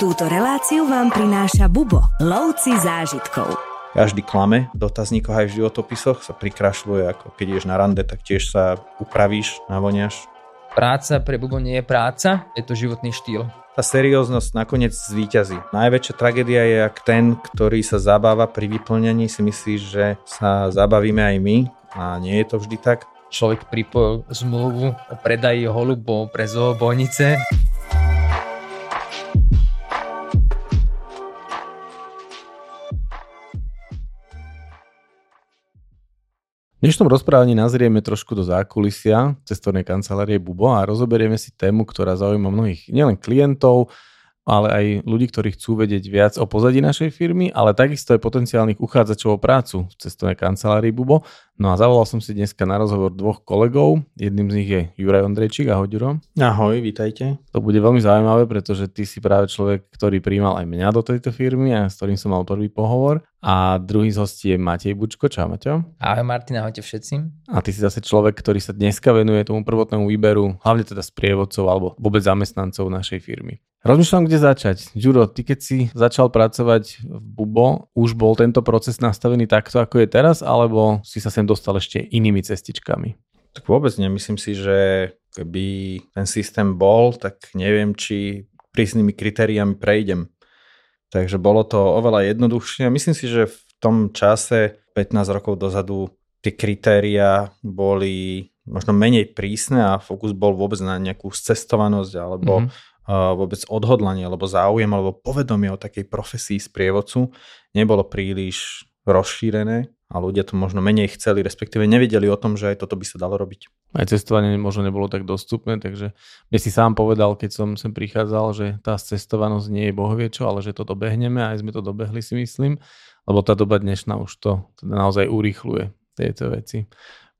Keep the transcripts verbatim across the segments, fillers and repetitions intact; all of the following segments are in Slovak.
Túto reláciu vám prináša Bubo, lovci zážitkov. Každý klame v dotazníkoch aj v životopisoch sa prikrašľuje, ako keď ješ na rande, tak tiež sa upravíš, navoniaš. Práca pre Bubo nie je práca, je to životný štýl. Tá serióznosť nakoniec zvíťazí. Najväčšia tragédia je, ak ten, ktorý sa zabáva pri vyplňaní, si myslí, že sa zabavíme aj my, a nie je to vždy tak. Človek pripojil zmluvu o predaji holubov pre zoobojnice. V dnešnom rozprávaní nazrieme trošku do zákulisia cestovnej kancelárie Bubo a rozoberieme si tému, ktorá zaujíma mnohých nielen klientov, ale aj ľudí, ktorí chcú vedieť viac o pozadí našej firmy, ale takisto aj potenciálnych uchádzačov o prácu v cestovnej kancelárii Bubo. No a zavolal som si dneska na rozhovor dvoch kolegov. Jedným z nich je Juraj Ondrejčík. Ahoj, Juro. Ahoj, vítajte. To bude veľmi zaujímavé, pretože ty si práve človek, ktorý prijímal aj mňa do tejto firmy a s ktorým som mal prvý pohovor. A druhý z hostí je Matej Bučko. Čau, Maťo. Ahoj, Martin, ahojte všetci. A ty si zase človek, ktorý sa dneska venuje tomu prvotnému výberu, hlavne teda sprievodcov alebo vôbec zamestnancov našej firmy. Rozmýšľam, kde začať. Juro, ty keď si začal pracovať v Bubo, už bol tento proces nastavený takto, ako je teraz, alebo si sa sem dostal ešte inými cestičkami? Tak vôbec nemyslím si, že keby ten systém bol, tak neviem, či prísnymi kritériami prejdem. Takže bolo to oveľa jednoduchšie. Myslím si, že v tom čase, pätnásť rokov dozadu, tie kritériá boli možno menej prísne a fokus bol vôbec na nejakú scestovanosť alebo mm-hmm. vôbec odhodlanie, alebo záujem, alebo povedomie o takej profesii sprievodcu nebolo príliš rozšírené a ľudia to možno menej chceli, respektíve nevedeli o tom, že aj toto by sa dalo robiť. Aj cestovanie možno nebolo tak dostupné, takže by si sám povedal, keď som sem prichádzal, že tá cestovanosť nie je bohviečo, ale že to dobehneme a aj sme to dobehli, si myslím, lebo tá doba dnešná už to teda naozaj urýchľuje tieto veci.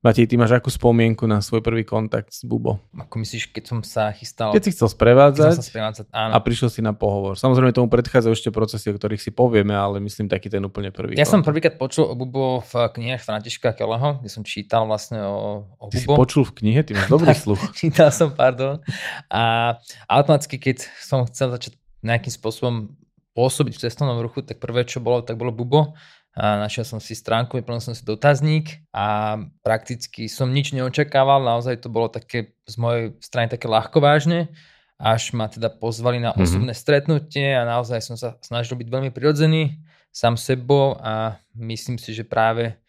Matej, ty máš akú spomienku na svoj prvý kontakt s Bubo? Ako myslíš, keď som sa chystal... Keď si chcel sprevádzať, sprevádzať a prišiel si na pohovor. Samozrejme, tomu predchádzajú ešte procesy, o ktorých si povieme, ale myslím taký ten úplne prvý. Ja kontakt. som prvýkrát počul o Bubo v knihách Františka Keleho, kde som čítal vlastne o, o Bubo. Ty si počul v knihe? Ty máš dobrý sluch. Čítal som, pardon. A automaticky, keď som chcel začať nejakým spôsobom pôsobiť v cestovnom ruchu, tak prvé, čo bolo, tak bolo Bubo. A našiel som si stránku, vyplnil som si dotazník a prakticky som nič neočakával, naozaj to bolo také z mojej strany také ľahkovážne, až ma teda pozvali na osobné mm-hmm. stretnutie a naozaj som sa snažil byť veľmi prirodzený sám sebou a myslím si, že práve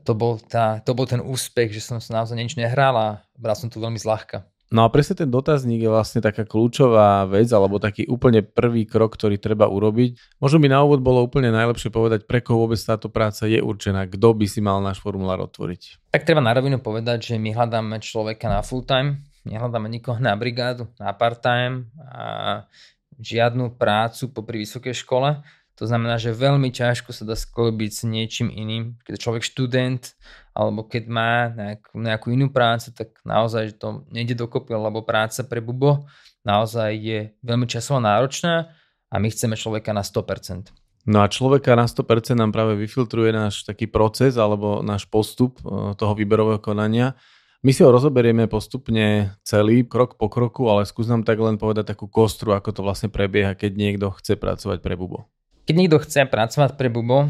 to bol, tá, to bol ten úspech, že som sa naozaj nič nehral a bral som tu veľmi zľahka. No a presne ten dotazník je vlastne taká kľúčová vec, alebo taký úplne prvý krok, ktorý treba urobiť. Možno by na úvod bolo úplne najlepšie povedať, pre koho vôbec táto práca je určená, kto by si mal náš formulár otvoriť. Tak treba na rovinu povedať, že my hľadáme človeka na full time, nehľadáme nikoho na brigádu, na part time a žiadnu prácu popri vysokej škole. To znamená, že veľmi ťažko sa dá sklobiť s niečím iným. Keď je človek študent, alebo keď má nejakú, nejakú inú prácu, tak naozaj že to nejde dokopy, lebo práca pre Bubo naozaj je veľmi časovo náročná a my chceme človeka na sto percent. No a človeka na sto percent nám práve vyfiltruje náš taký proces alebo náš postup toho výberového konania. My si ho rozoberieme postupne celý, krok po kroku, ale skús nám tak len povedať takú kostru, ako to vlastne prebieha, keď niekto chce pracovať pre Bubo. Keď niekto chce pracovať pre Bubo,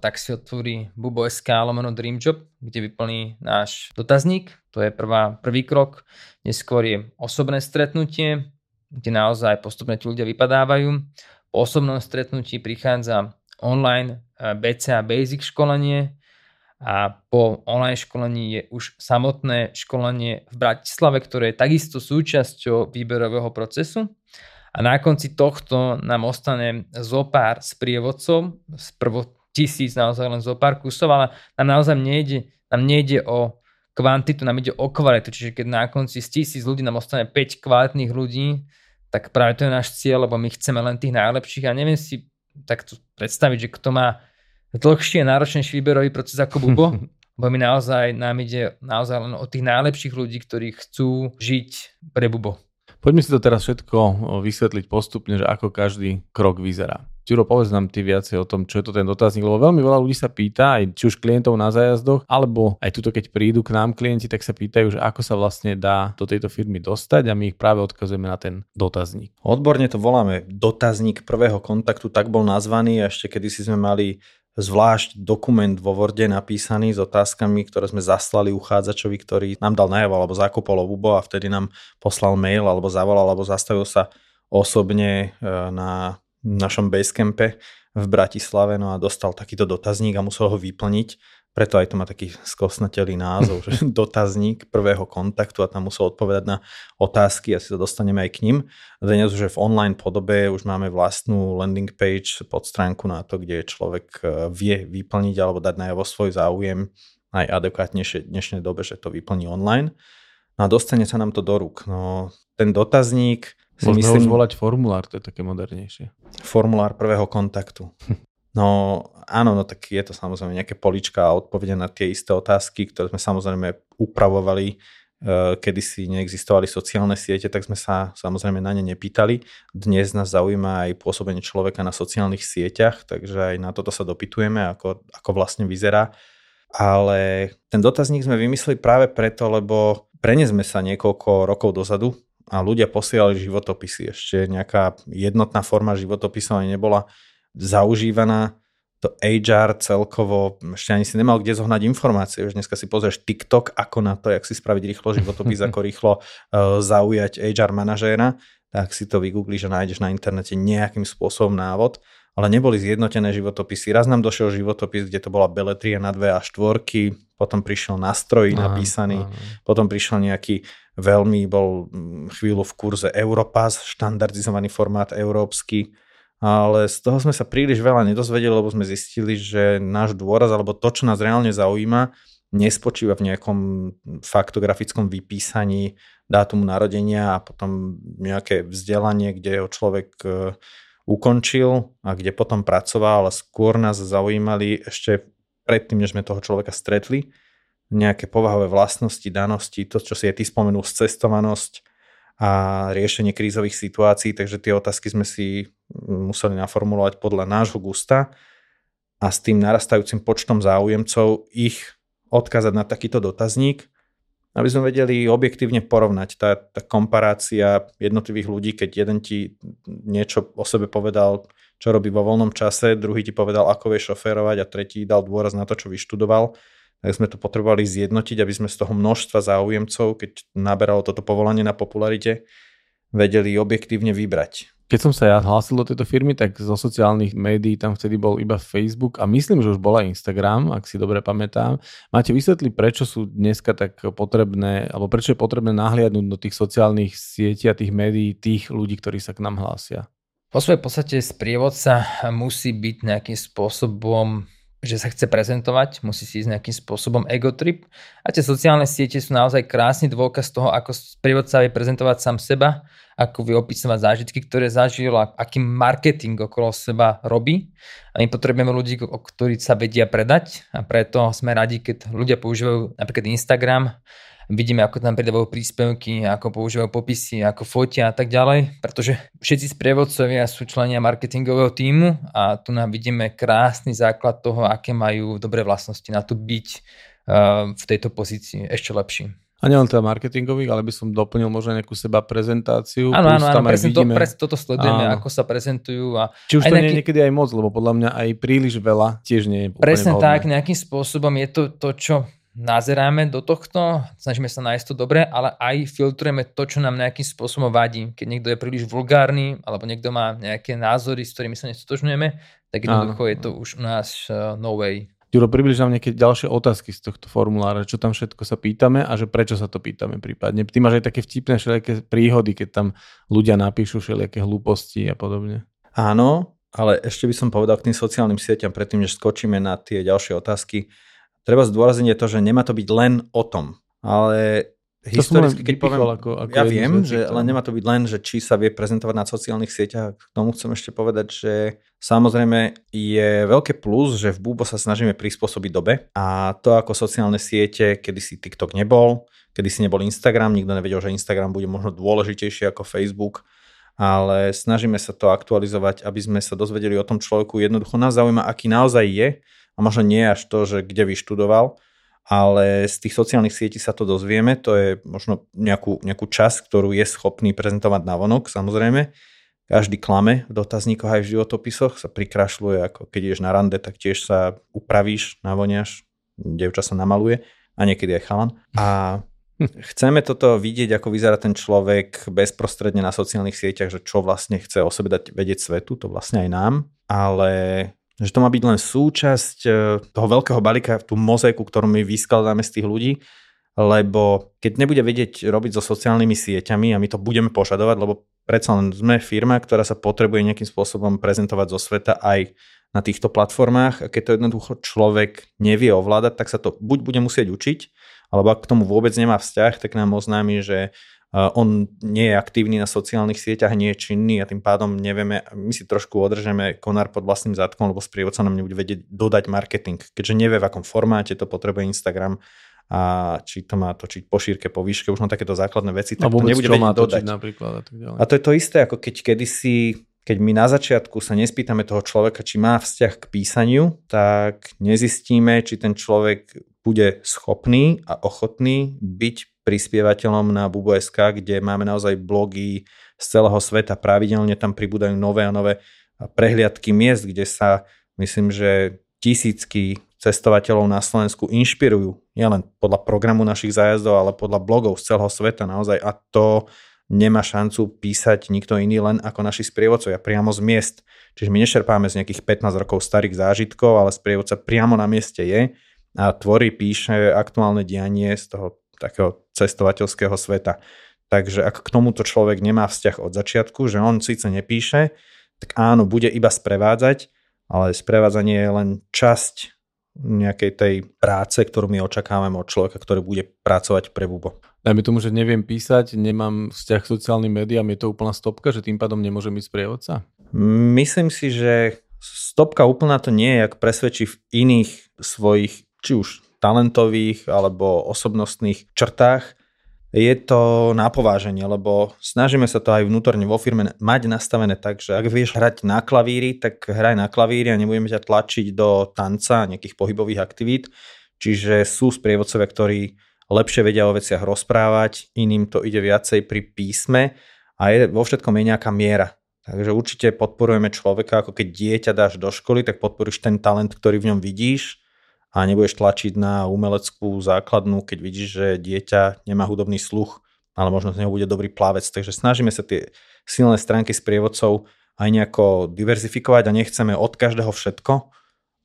tak si otvorí bubo bodka es ká lomeno Dream Job, kde vyplní náš dotazník. To je prvá, prvý krok. Neskôr je osobné stretnutie, kde naozaj postupne tí ľudia vypadávajú. Po osobnom stretnutí prichádza online bé cé á Basic školenie a po online školení je už samotné školenie v Bratislave, ktoré je takisto súčasťou výberového procesu. A na konci tohto nám ostane zopár sprievodcov, z prvo tisíc naozaj len zopár kusov, ale nám naozaj nejde, nám nejde o kvantitu, nám ide o kvalitu. Čiže keď na konci z tisíc ľudí nám ostane päť kvalitných ľudí, tak práve to je náš cieľ, lebo my chceme len tých najlepších. A neviem si takto predstaviť, že kto má dlhšie a náročnejší výberový proces ako Bubo, lebo my naozaj nám ide naozaj len o tých najlepších ľudí, ktorí chcú žiť pre Bubo. Poďme si to teraz všetko vysvetliť postupne, že ako každý krok vyzerá. Juro, povedz nám ty viacej o tom, čo je to ten dotazník, lebo veľmi veľa ľudí sa pýta, aj či už klientov na zájazdoch, alebo aj tuto, keď prídu k nám klienti, tak sa pýtajú, že ako sa vlastne dá do tejto firmy dostať a my ich práve odkazujeme na ten dotazník. Odborne to voláme dotazník prvého kontaktu, tak bol nazvaný, a ešte kedysi sme mali zvlášť dokument vo Worde napísaný s otázkami, ktoré sme zaslali uchádzačovi, ktorý nám dal najavo alebo zakopol obubo a vtedy nám poslal mail alebo zavolal alebo zastavil sa osobne na v našom Basecampe v Bratislave, no a dostal takýto dotazník a musel ho vyplniť, preto aj to má taký skosnatelý názov, že dotazník prvého kontaktu, a tam musel odpovedať na otázky, asi to dostaneme aj k ním. Dnes už je v online podobe, už máme vlastnú landing page, podstránku na to, kde človek vie vyplniť alebo dať najavo svoj záujem, aj adekvátnejšie v dnešnej dobe, že to vyplní online. No a dostane sa nám to do rúk. No, ten dotazník Môžeme myslím, už volať formulár, to je také modernejšie. Formulár prvého kontaktu. No áno, no tak je to samozrejme nejaké políčka a odpovede na tie isté otázky, ktoré sme samozrejme upravovali, kedysi neexistovali sociálne siete, tak sme sa samozrejme na ne nepýtali. Dnes nás zaujíma aj pôsobenie človeka na sociálnych sieťach, takže aj na toto sa dopytujeme, ako, ako vlastne vyzerá. Ale ten dotazník sme vymysleli práve preto, lebo preniesme sa niekoľko rokov dozadu, a ľudia posielali životopisy. Ešte nejaká jednotná forma životopisov ani nebola zaužívaná. To há er celkovo, ešte ani si nemal kde zohnať informácie. Už dneska si pozrieš TikTok, ako na to, jak si spraviť rýchlo životopis, ako rýchlo uh, zaujať há er manažéra. Tak si to vygooglíš a nájdeš na internete nejakým spôsobom návod. Ale neboli zjednotené životopisy. Raz nám došiel životopis, kde to bola beletria na dve a štvorky, potom prišiel nástroj napísaný, aj, aj. potom prišiel nejaký veľmi, bol chvíľu v kurze Europass, štandardizovaný formát európsky, ale z toho sme sa príliš veľa nedozvedeli, lebo sme zistili, že náš dôraz, alebo to, čo nás reálne zaujíma, nespočíva v nejakom faktografickom vypísaní dátumu narodenia a potom nejaké vzdelanie, kde ho človek ukončil a kde potom pracoval, ale skôr nás zaujímali ešte predtým, než sme toho človeka stretli, nejaké povahové vlastnosti, danosti, to, čo si aj ty spomenul, cestovanosť a riešenie krízových situácií, takže tie otázky sme si museli naformulovať podľa nášho gusta a s tým narastajúcim počtom záujemcov ich odkázať na takýto dotazník, aby sme vedeli objektívne porovnať. Tá, tá komparácia jednotlivých ľudí, keď jeden ti niečo o sebe povedal, čo robí vo voľnom čase, druhý ti povedal, ako vie šoférovať a tretí dal dôraz na to, čo vyštudoval, tak sme to potrebovali zjednotiť, aby sme z toho množstva záujemcov, keď naberalo toto povolanie na popularite, vedeli objektívne vybrať. Keď som sa ja hlásil do tejto firmy, tak zo sociálnych médií tam vtedy bol iba Facebook a myslím, že už bola Instagram, ak si dobre pamätám. Máte vysvetliť, prečo sú dneska tak potrebné, alebo prečo je potrebné nahliadnúť do tých sociálnych sietí a tých médií tých ľudí, ktorí sa k nám hlásia? Po svojej podstate sprievodca musí byť nejakým spôsobom, že sa chce prezentovať, musí si ísť nejakým spôsobom egotrip a tie sociálne siete sú naozaj krásny dôkaz toho, ako sprievodca vie prezentovať sám seba, ako vie opisovať zážitky, ktoré zažil a aký marketing okolo seba robí. A my potrebujeme ľudí, ktorí sa vedia predať a preto sme radi, keď ľudia používajú napríklad Instagram, vidíme, ako tam pridávajú príspevky, ako používajú popisy, ako fotia a tak ďalej, pretože všetci sprievodcovia sú členia marketingového tímu a tu nám vidíme krásny základ toho, aké majú dobré vlastnosti na to byť uh, v tejto pozícii ešte lepší. A nielen teda marketingových, ale by som doplnil možno nejakú seba prezentáciu. Áno, áno, áno, presne to, toto sledujeme, áno. Ako sa prezentujú. A či už to nie je niekedy aj moc, lebo podľa mňa aj príliš veľa tiež nie je úplne presne vhodné. Tak, nejakým spôsobom je to to, čo nazeráme do tohto, snažíme sa nájsť to dobre, ale aj filtrujeme to, čo nám nejakým spôsobom vadí. Keď niekto je príliš vulgárny, alebo niekto má nejaké názory, s ktorými sa nestotožňujeme, tak jednoducho je to už u nás uh, no way. Juro, približ nám nejaké ďalšie otázky z tohto formulára, čo tam všetko sa pýtame a že prečo sa to pýtame prípadne. Ty máš aj také vtipné všelijaké príhody, keď tam ľudia napíšu všelijaké hlúposti a podobne. Áno, ale ešte by som povedal k tým sociálnym sieťam, predtým, než skočíme na tie ďalšie otázky. Treba zdôrazniť to, že nemá to byť len o tom, ale to historicky, keď poviem, ako, ako ja viem, že len nemá to byť len, že či sa vie prezentovať na sociálnych sieťach. K tomu chcem ešte povedať, že Samozrejme je veľké plus, že v Bubo sa snažíme prispôsobiť dobe a to ako sociálne siete, kedy si TikTok nebol, kedy si nebol Instagram, nikto nevedel, že Instagram bude možno dôležitejší ako Facebook, ale snažíme sa to aktualizovať, aby sme sa dozvedeli o tom človeku. Jednoducho nás zaujíma, aký naozaj je a možno nie až to, že kde vyštudoval, ale z tých sociálnych sietí sa to dozvieme, to je možno nejakú, nejakú časť, ktorú je schopný prezentovať navonok, samozrejme. Každý klame v dotazníkoch aj v životopisoch, sa prikrašľuje, ako keď ideš na rande, tak tiež sa upravíš, navoniaš, dievča sa namaluje a niekedy aj chalan. A chceme toto vidieť, ako vyzerá ten človek bezprostredne na sociálnych sieťach, že čo vlastne chce o sebe dať vedieť svetu, to vlastne aj nám, ale že to má byť len súčasť toho veľkého balíka, tú mozaiku, ktorú my vyskladáme z tých ľudí, lebo keď nebude vedieť robiť so sociálnymi sieťami a my to budeme požadovať, lebo predsa len sme firma, ktorá sa potrebuje nejakým spôsobom prezentovať zo sveta aj na týchto platformách, a keď to jednoducho človek nevie ovládať, tak sa to buď bude musieť učiť, alebo ak k tomu vôbec nemá vzťah, tak nám oznámi, že on nie je aktívny na sociálnych sieťach, nie je činný a tým pádom nevieme, my si trošku održeme konár pod vlastným zadkom, lebo sprievodca nám nebude vedieť dodať marketing, keďže nevie, v akom formáte to potrebuje Instagram, a či to má točiť po šírke, po výške, už mám takéto základné veci, tak to nebude vedieť dodať. Napríklad, a, tak a to je to isté, ako keď kedysi, keď my na začiatku sa nespýtame toho človeka, či má vzťah k písaniu, tak nezistíme, či ten človek bude schopný a ochotný byť prispievateľom na Bubo bodka es ká, kde máme naozaj blogy z celého sveta, pravidelne tam pribúdajú nové a nové prehliadky miest, kde sa, myslím, že tisícky cestovateľov na Slovensku inšpirujú, nielen podľa programu našich zájazdov, ale podľa blogov z celého sveta naozaj. A to nemá šancu písať nikto iný len ako naši sprievodcovia priamo z miest. Čiže my nešerpáme z nejakých pätnásť rokov starých zážitkov, ale sprievodca priamo na mieste je a tvorí, píše aktuálne dianie z toho takého cestovateľského sveta. Takže ak k tomuto človek nemá vzťah od začiatku, že on síce nepíše, tak áno, bude iba sprevádzať, ale sprevádzanie je len časť nejakej tej práce, ktorú my očakávame od človeka, ktorý bude pracovať pre Bubo. Dajme tomu, že neviem písať, nemám vzťah k sociálnym médiám, je to úplná stopka, že tým pádom nemôžem ísť sprievodca? Myslím si, že stopka úplná to nie je, ak presvedčí v iných svojich, či už talentových, alebo osobnostných črtách. Je to na pováženie, lebo snažíme sa to aj vnútorne vo firme mať nastavené tak, že ak vieš hrať na klavíri, tak hraj na klavíri a nebudeme ťa tlačiť do tanca, nejakých pohybových aktivít. Čiže sú sprievodcovia, ktorí lepšie vedia o veciach rozprávať, iným to ide viacej pri písme a je, vo všetkom je nejaká miera. Takže určite podporujeme človeka, ako keď dieťa dáš do školy, tak podporuješ ten talent, ktorý v ňom vidíš, a nebudeš tlačiť na umeleckú základnú, keď vidíš, že dieťa nemá hudobný sluch, ale možno z neho bude dobrý plavec. Takže snažíme sa tie silné stránky sprievodcov aj nejako diverzifikovať a nechceme od každého všetko,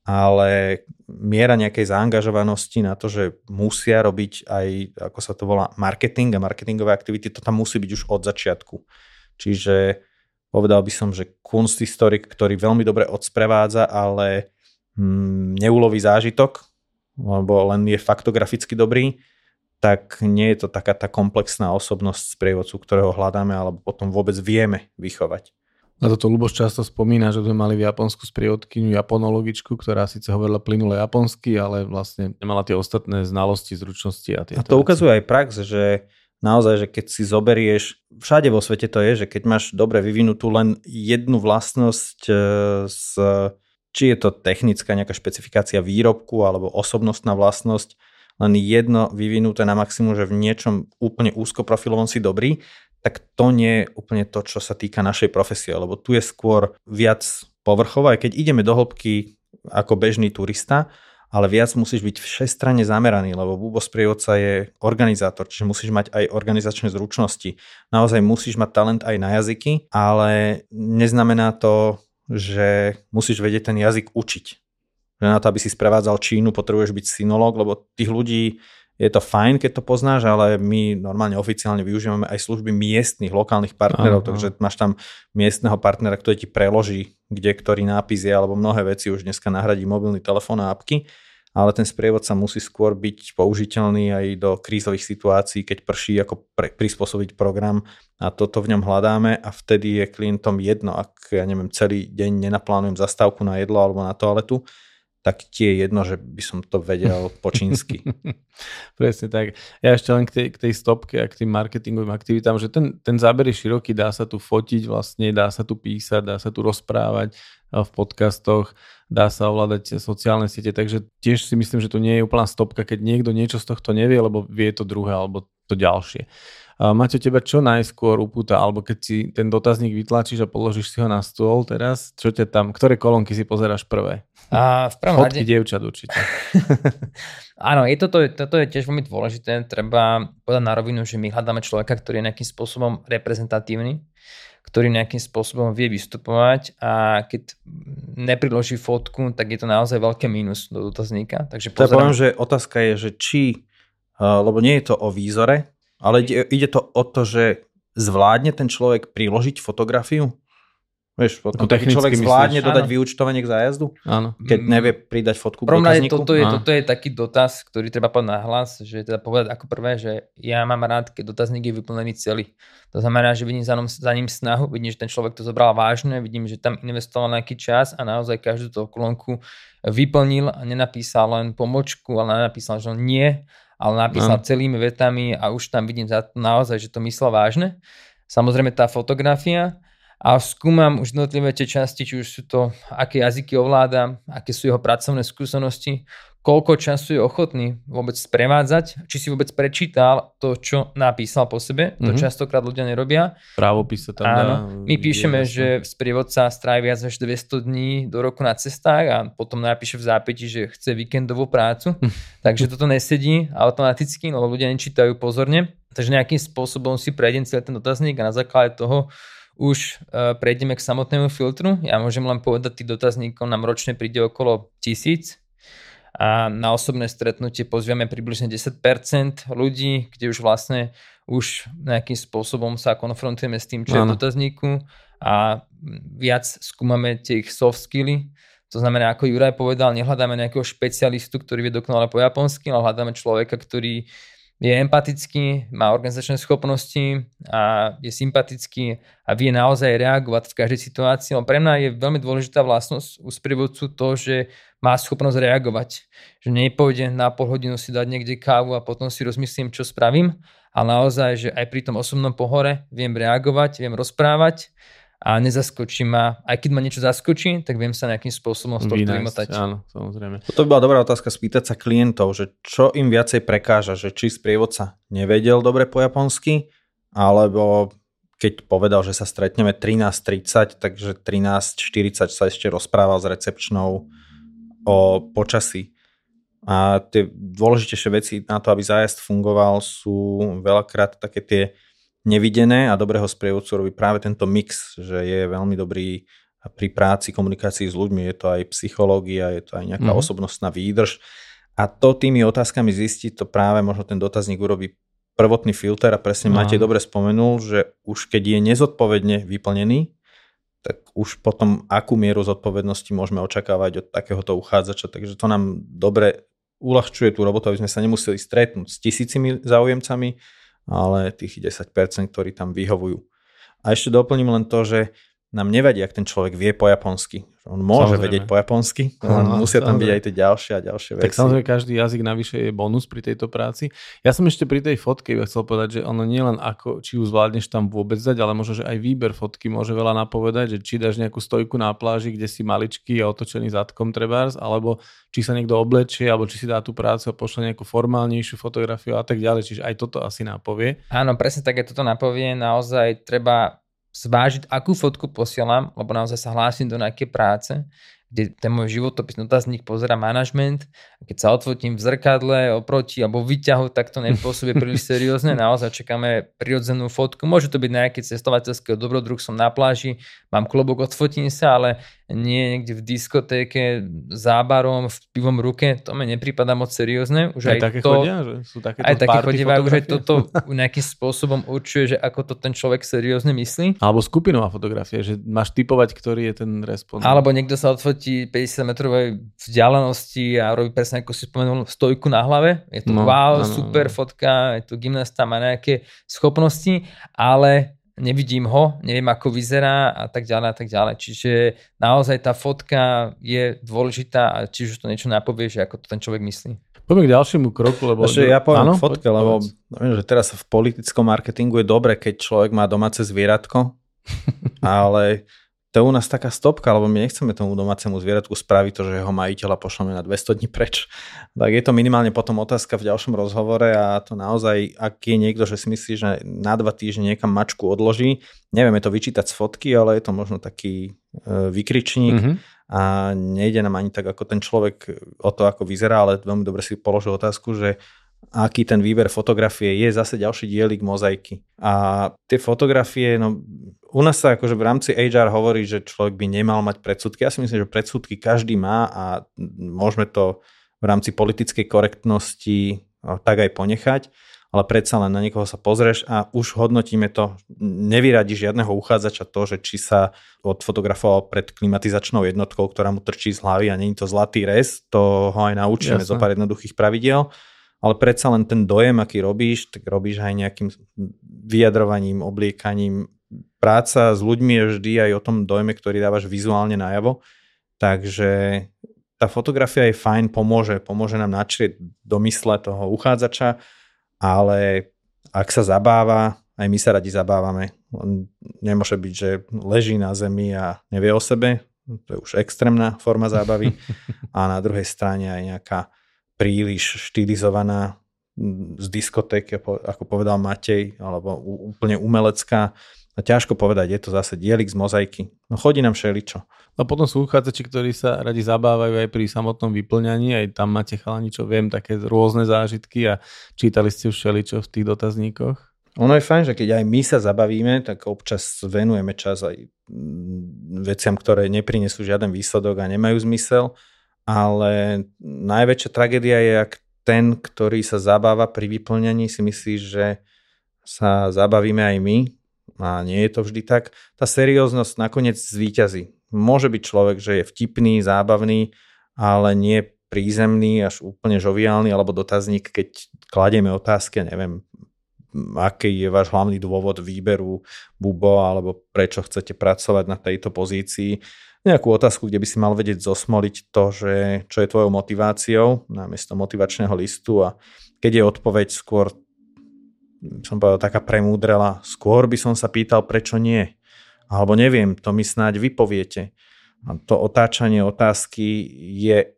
ale miera nejakej zaangažovanosti na to, že musia robiť aj, ako sa to volá, marketing a marketingové aktivity, to tam musí byť už od začiatku. Čiže povedal by som, že kunsthistorik, ktorý veľmi dobre odsprevádza, ale neulový zážitok, lebo len je faktograficky dobrý, tak nie je to taká tá komplexná osobnosť sprievodcu, ktorého hľadáme alebo potom vôbec vieme vychovať. Na toto Luboš často spomína, že sme mali v Japonsku sprievodkyňu japonologičku, ktorá síce hovorila plynule japonsky, ale vlastne nemala tie ostatné znalosti, zručnosti a tie. A to ukazuje aj prax, že naozaj, že keď si zoberieš, všade vo svete to je, že keď máš dobre vyvinutú len jednu vlastnosť z či je to technická nejaká špecifikácia výrobku alebo osobnostná vlastnosť, len jedno vyvinuté na maximum, že v niečom úplne úzkoprofilovom si dobrý, tak to nie je úplne to, čo sa týka našej profesie, lebo tu je skôr viac povrchové, aj keď ideme do hĺbky ako bežný turista, ale viac musíš byť všestranne zameraný, lebo Bubo sprievodca je organizátor, čiže musíš mať aj organizačné zručnosti. Naozaj musíš mať talent aj na jazyky, ale neznamená to, že musíš vedieť ten jazyk učiť. Že na to, aby si sprevádzal Čínu, potrebuješ byť sinológ, lebo tých ľudí je to fajn, keď to poznáš, ale my normálne oficiálne využívame aj služby miestnych, lokálnych partnerov, aha, takže máš tam miestneho partnera, ktorý ti preloží, kde ktorý nápis je, alebo mnohé veci už dneska nahradí mobilný telefón a apky. ale ten sprievodca musí skôr byť použiteľný aj do krízových situácií, keď prší, ako pre, prispôsobiť program a toto v ňom hľadáme a vtedy je klientom jedno, ak ja neviem, celý deň nenaplánujem zastávku na jedlo alebo na toaletu, tak tie je jedno, že by som to vedel po čínsky. Presne tak. Ja ešte len k tej, k tej stopke a k tým marketingovým aktivitám, že ten, ten záber je široký, dá sa tu fotiť vlastne, dá sa tu písať, dá sa tu rozprávať v podcastoch, dá sa ovládať sociálne siete, takže tiež si myslím, že to nie je úplná stopka, keď niekto niečo z tohto nevie, lebo vie to druhé alebo to ďalšie. Maťo, teba čo najskôr upúta, alebo keď si ten dotazník vytlačíš a položíš si ho na stôl teraz, čo ťa tam, ktoré kolónky si pozeráš prvé? A v prvom rade... Fotky dievčat určite. Áno, je toto, toto je tiež veľmi dôležité, treba povedať na rovinu, že my hľadáme človeka, ktorý je nejakým spôsobom reprezentatívny, ktorý nejakým spôsobom vie vystupovať a keď nepriloží fotku, tak je to naozaj veľké mínus do dotazníka. Takže pozerám... poviem, že otázka je, že či, lebo nie je to o výzore, ale ide, ide to o to, že zvládne ten človek priložiť fotografiu? Vieš, potom taký človek zvládne myslíš? Dodať áno. Vyúčtovanie k zájazdu, áno. Keď nevie pridať fotku k dotazníku. Toto, toto je taký dotaz, ktorý treba povedať nahlas, že teda povedať ako prvé, že ja mám rád, keď dotazník je vyplnený celý. To znamená, že vidím za, nom, za ním snahu, vidím, že ten človek to zobral vážne, vidím, že tam investoval nejaký čas a naozaj každú tú kolónku vyplnil a nenapísal len pomočku, ale nenapísal, že nie, ale napísal no. celými vetami a už tam vidím za to naozaj, že to myslel vážne. Samozrejme tá fotografia a skúmam už jednotlivé tie časti, či už sú to, aké jazyky ovláda, aké sú jeho pracovné skúsenosti, koľko času je ochotný vôbec sprevádzať, či si vôbec prečítal to, čo napísal po sebe. Mm-hmm. To častokrát ľudia nerobia. Právopis sa tam áno. dá. My píšeme, že sprievodca strávi viac až dvesto dní do roku na cestách a potom napíše v zápäti, že chce víkendovú prácu. Takže toto nesedí automaticky, lebo ľudia nečítajú pozorne. Takže nejakým spôsobom si prejdem celý ten dotazník a na základe toho už uh, prejdeme k samotnému filtru. Ja môžem len povedať, tých dotazníkov nám ročne príde okolo tisíc a na osobné stretnutie pozvieme približne desať percent ľudí, kde už vlastne už nejakým spôsobom sa konfrontujeme s tým, čo je v dotazníku a viac skúmame tie ich soft skilly. To znamená, ako Juraj povedal, nehľadáme nejakého špecialistu, ktorý vie dokonale po japonsky, ale hľadáme človeka, ktorý je empatický, má organizačné schopnosti a je sympatický a vie naozaj reagovať v každej situácii. Pre mňa je veľmi dôležitá vlastnosť u sprievodcu to, že má schopnosť reagovať. Že nepôjde na pol hodinu si dať niekde kávu a potom si rozmyslím, čo spravím. Ale naozaj, že aj pri tom osobnom pohore viem reagovať, viem rozprávať a nezaskočí ma. Aj keď ma niečo zaskočí, tak viem sa nejakým spôsobom z toho vymotať. Áno, samozrejme. To by bola dobrá otázka spýtať sa klientov, že čo im viacej prekáža, že či sprievodca nevedel dobre po japonsky, alebo keď povedal, že sa stretneme trinásť tridsať, takže trinásť štyridsať sa ešte rozprával s recepčnou o počasí. A tie dôležitejšie veci na to, aby zájazd fungoval, sú veľakrát také tie nevidené a dobrého sprievodcu robí práve tento mix, že je veľmi dobrý pri práci, komunikácii s ľuďmi, je to aj psychológia, je to aj nejaká mm-hmm. osobnostná výdrž a to tými otázkami zistí, to práve možno ten dotazník urobí prvotný filter a presne no. Matej dobre spomenul, že už keď je nezodpovedne vyplnený, tak už potom akú mieru zodpovednosti môžeme očakávať od takéhoto uchádzača. Takže to nám dobre uľahčuje tú robotu, aby sme sa nemuseli stretnúť s tisícimi záujemcami, ale tých desať percent, ktorí tam vyhovujú. A ešte doplním len to, že nám nevadí, ak ten človek vie po japonsky. On môže samozrejme vedieť po japonsky, len no, musia samozrejme tam byť aj tie ďalšie a ďalšie veci. Tak samozrejme každý jazyk navyše je bonus pri tejto práci. Ja som ešte pri tej fotke chcel povedať, že ono nielen ako, či ju zvládneš tam vôbec dať, ale možno, že aj výber fotky môže veľa napovedať, že či dáš nejakú stojku na pláži, kde si maličký a otočený zadkom trebárs, alebo či sa niekto oblečie, alebo či si dá tú prácu a pošle nejakú formálnejšiu fotografiu a tak ďalej. Čiže aj toto asi napovie. Áno, presne tak, je toto napovie, naozaj treba zvážiť, akú fotku posielam, lebo naozaj sa hlásim do nejakej práce, kde ten môj životopis, dotazník pozerá manažment a keď sa odfotím v zrkadle, oproti alebo výťahu, tak to nepôsobí príliš seriózne. Naozaj čakáme prirodzenú fotku. Môže to byť nejaké cestovateľského dobrodruh, som na pláži, mám klobok, odfotím sa, ale nie niekde v diskotéke, zábarom, v pivom ruke, to mi neprípada moc seriózne. Už aj, aj také to, chodia, že sú takéto aj také chodíva, už aj toto nejakým spôsobom určuje, že ako to ten človek seriózne myslí. Alebo skupinová fotografia, že máš typovať, ktorý je ten respondent. Alebo niekto sa odfotí ti päťdesiat metrovej vzdialenosti a robí presne, ako si spomenul, stojku na hlave. Je to no, wow, no, super no. fotka, je to gymnasta, má nejaké schopnosti, ale nevidím ho, neviem ako vyzerá a tak ďalej a tak ďalej. Čiže naozaj tá fotka je dôležitá a či už to niečo napovie, že ako to ten človek myslí. Poďme k ďalšiemu kroku, lebo... Ešte ja poviem fotke, lebo neviem, že teraz v politickom marketingu je dobre, keď človek má domáce zvieratko, ale to je u nás taká stopka, lebo my nechceme tomu domácemu zvieratku spraviť to, že jeho majiteľa pošleme na dvesto dní preč. Tak je to minimálne potom otázka v ďalšom rozhovore a to naozaj, ak je niekto, že si myslí, že na dva týždne niekam mačku odloží, nevieme to vyčítať z fotky, ale je to možno taký vykričník, mm-hmm. a nejde nám ani tak ako ten človek o to, ako vyzerá, ale veľmi dobre si položil otázku, že aký ten výber fotografie je zase ďalší dielik mozaiky. A tie fotografie, no u nás sa akože v rámci há er hovorí, že človek by nemal mať predsudky. Ja si myslím, že predsudky každý má a môžeme to v rámci politickej korektnosti tak aj ponechať, ale predsa len na niekoho sa pozrieš a už hodnotíme to, nevyradi žiadneho uchádzača to, že či sa odfotografoval pred klimatizačnou jednotkou, ktorá mu trčí z hlavy a není to zlatý rez, to ho aj naučíme zo pár jednoduchých pravidiel, ale predsa len ten dojem, aký robíš, tak robíš aj nejakým vyjadrovaním, obliekaním. Práca s ľuďmi je vždy aj o tom dojme, ktorý dávaš vizuálne najavo, takže tá fotografia je fajn, pomôže, pomôže nám načrieť do mysle toho uchádzača, ale ak sa zabáva, aj my sa radi zabávame. Nemôže byť, že leží na zemi a nevie o sebe. To je už extrémna forma zábavy. A na druhej strane aj nejaká príliš štylizovaná z diskotéky, ako povedal Matej, alebo úplne umelecká. A ťažko povedať, je to zase dielik z mozaiky. No chodí nám všeličo. No potom sú uchádzači, ktorí sa radi zabávajú aj pri samotnom vyplňaní, aj tam máte chalani, čo viem, také rôzne zážitky a čítali ste všeličo v tých dotazníkoch. Ono je fajn, že keď aj my sa zabavíme, tak občas venujeme čas aj veciam, ktoré neprinesú žiaden výsledok a nemajú zmysel, ale najväčšia tragédia je, ak ten, ktorý sa zabáva pri vyplňaní, si myslí, že sa zabavíme aj my, a nie je to vždy tak. Tá serióznosť nakoniec zvíťazí. Môže byť človek, že je vtipný, zábavný, ale nie prízemný, až úplne žoviálny, alebo dotazník, keď kladieme otázky, neviem, aký je váš hlavný dôvod výberu Bubo, alebo prečo chcete pracovať na tejto pozícii. Nejakú otázku, kde by si mal vedieť zosmoliť to, že čo je tvojou motiváciou, namiesto motivačného listu, a keď je odpoveď skôr som povedal, taká premúdrela. Skôr by som sa pýtal, prečo nie. Alebo neviem, to mi snáď vypoviete. A to otáčanie otázky je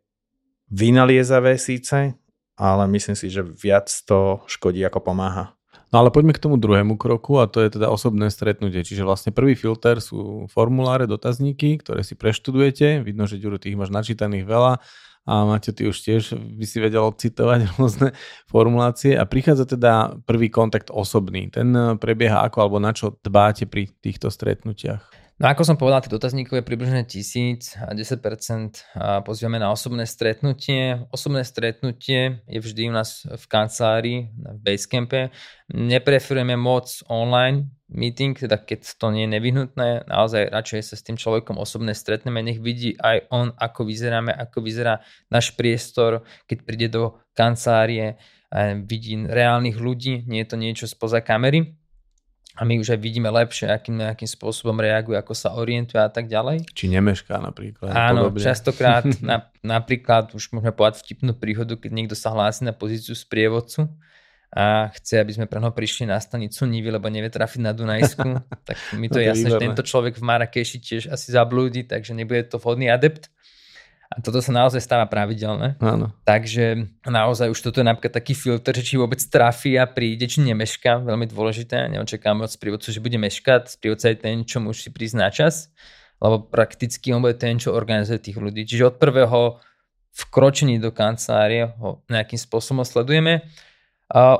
vynaliezavé síce, ale myslím si, že viac to škodí, ako pomáha. No ale poďme k tomu druhému kroku a to je teda osobné stretnutie. Čiže vlastne prvý filter sú formuláre, dotazníky, ktoré si preštudujete. Vidno, že Ďuro, ty ich máš načítaných veľa. A Maťo, ty už tiež by si vedel citovať rôzne formulácie. A prichádza teda prvý kontakt osobný. Ten prebieha ako, alebo na čo dbáte pri týchto stretnutiach? No ako som povedal, tých dotazníkov je približne tisíc a desať percent pozývame na osobné stretnutie. Osobné stretnutie je vždy u nás v kancelárii, v Basecampe. Nepreferujeme moc online meeting, teda keď to nie je nevyhnutné, naozaj radšej sa s tým človekom osobne stretneme, nech vidí aj on, ako vyzeráme, ako vyzerá náš priestor, keď príde do kancelárie, vidí reálnych ľudí, nie je to niečo spoza kamery a my už aj vidíme lepšie, akým, akým spôsobom reaguje, ako sa orientuje a tak ďalej. Či nemešká napríklad. Áno, podobne. Častokrát na, napríklad už môžeme povedať vtipnú príhodu, keď niekto sa hlási na pozíciu sprievodcu a chce, aby sme pre ňoho prišli na stanicu Nivy, lebo nevie trafiť na Dunajsku, tak mi to je jasné, že tento človek v Marakejši tiež asi zablúdi, takže nebude to vhodný adept. A toto sa naozaj stáva pravidelne. Áno. Takže naozaj už toto je napríklad taký filter, že či vôbec trafí a príde, či nemeška, veľmi dôležité. Neočakáme od sprievodcu, že bude meškať. Sprievodca je ten, čo musí prísť na čas, lebo prakticky on bude ten, čo organizuje tých ľudí. Čiže od prvého vkročení do kancelárie ho nejakým spôsobom sledujeme.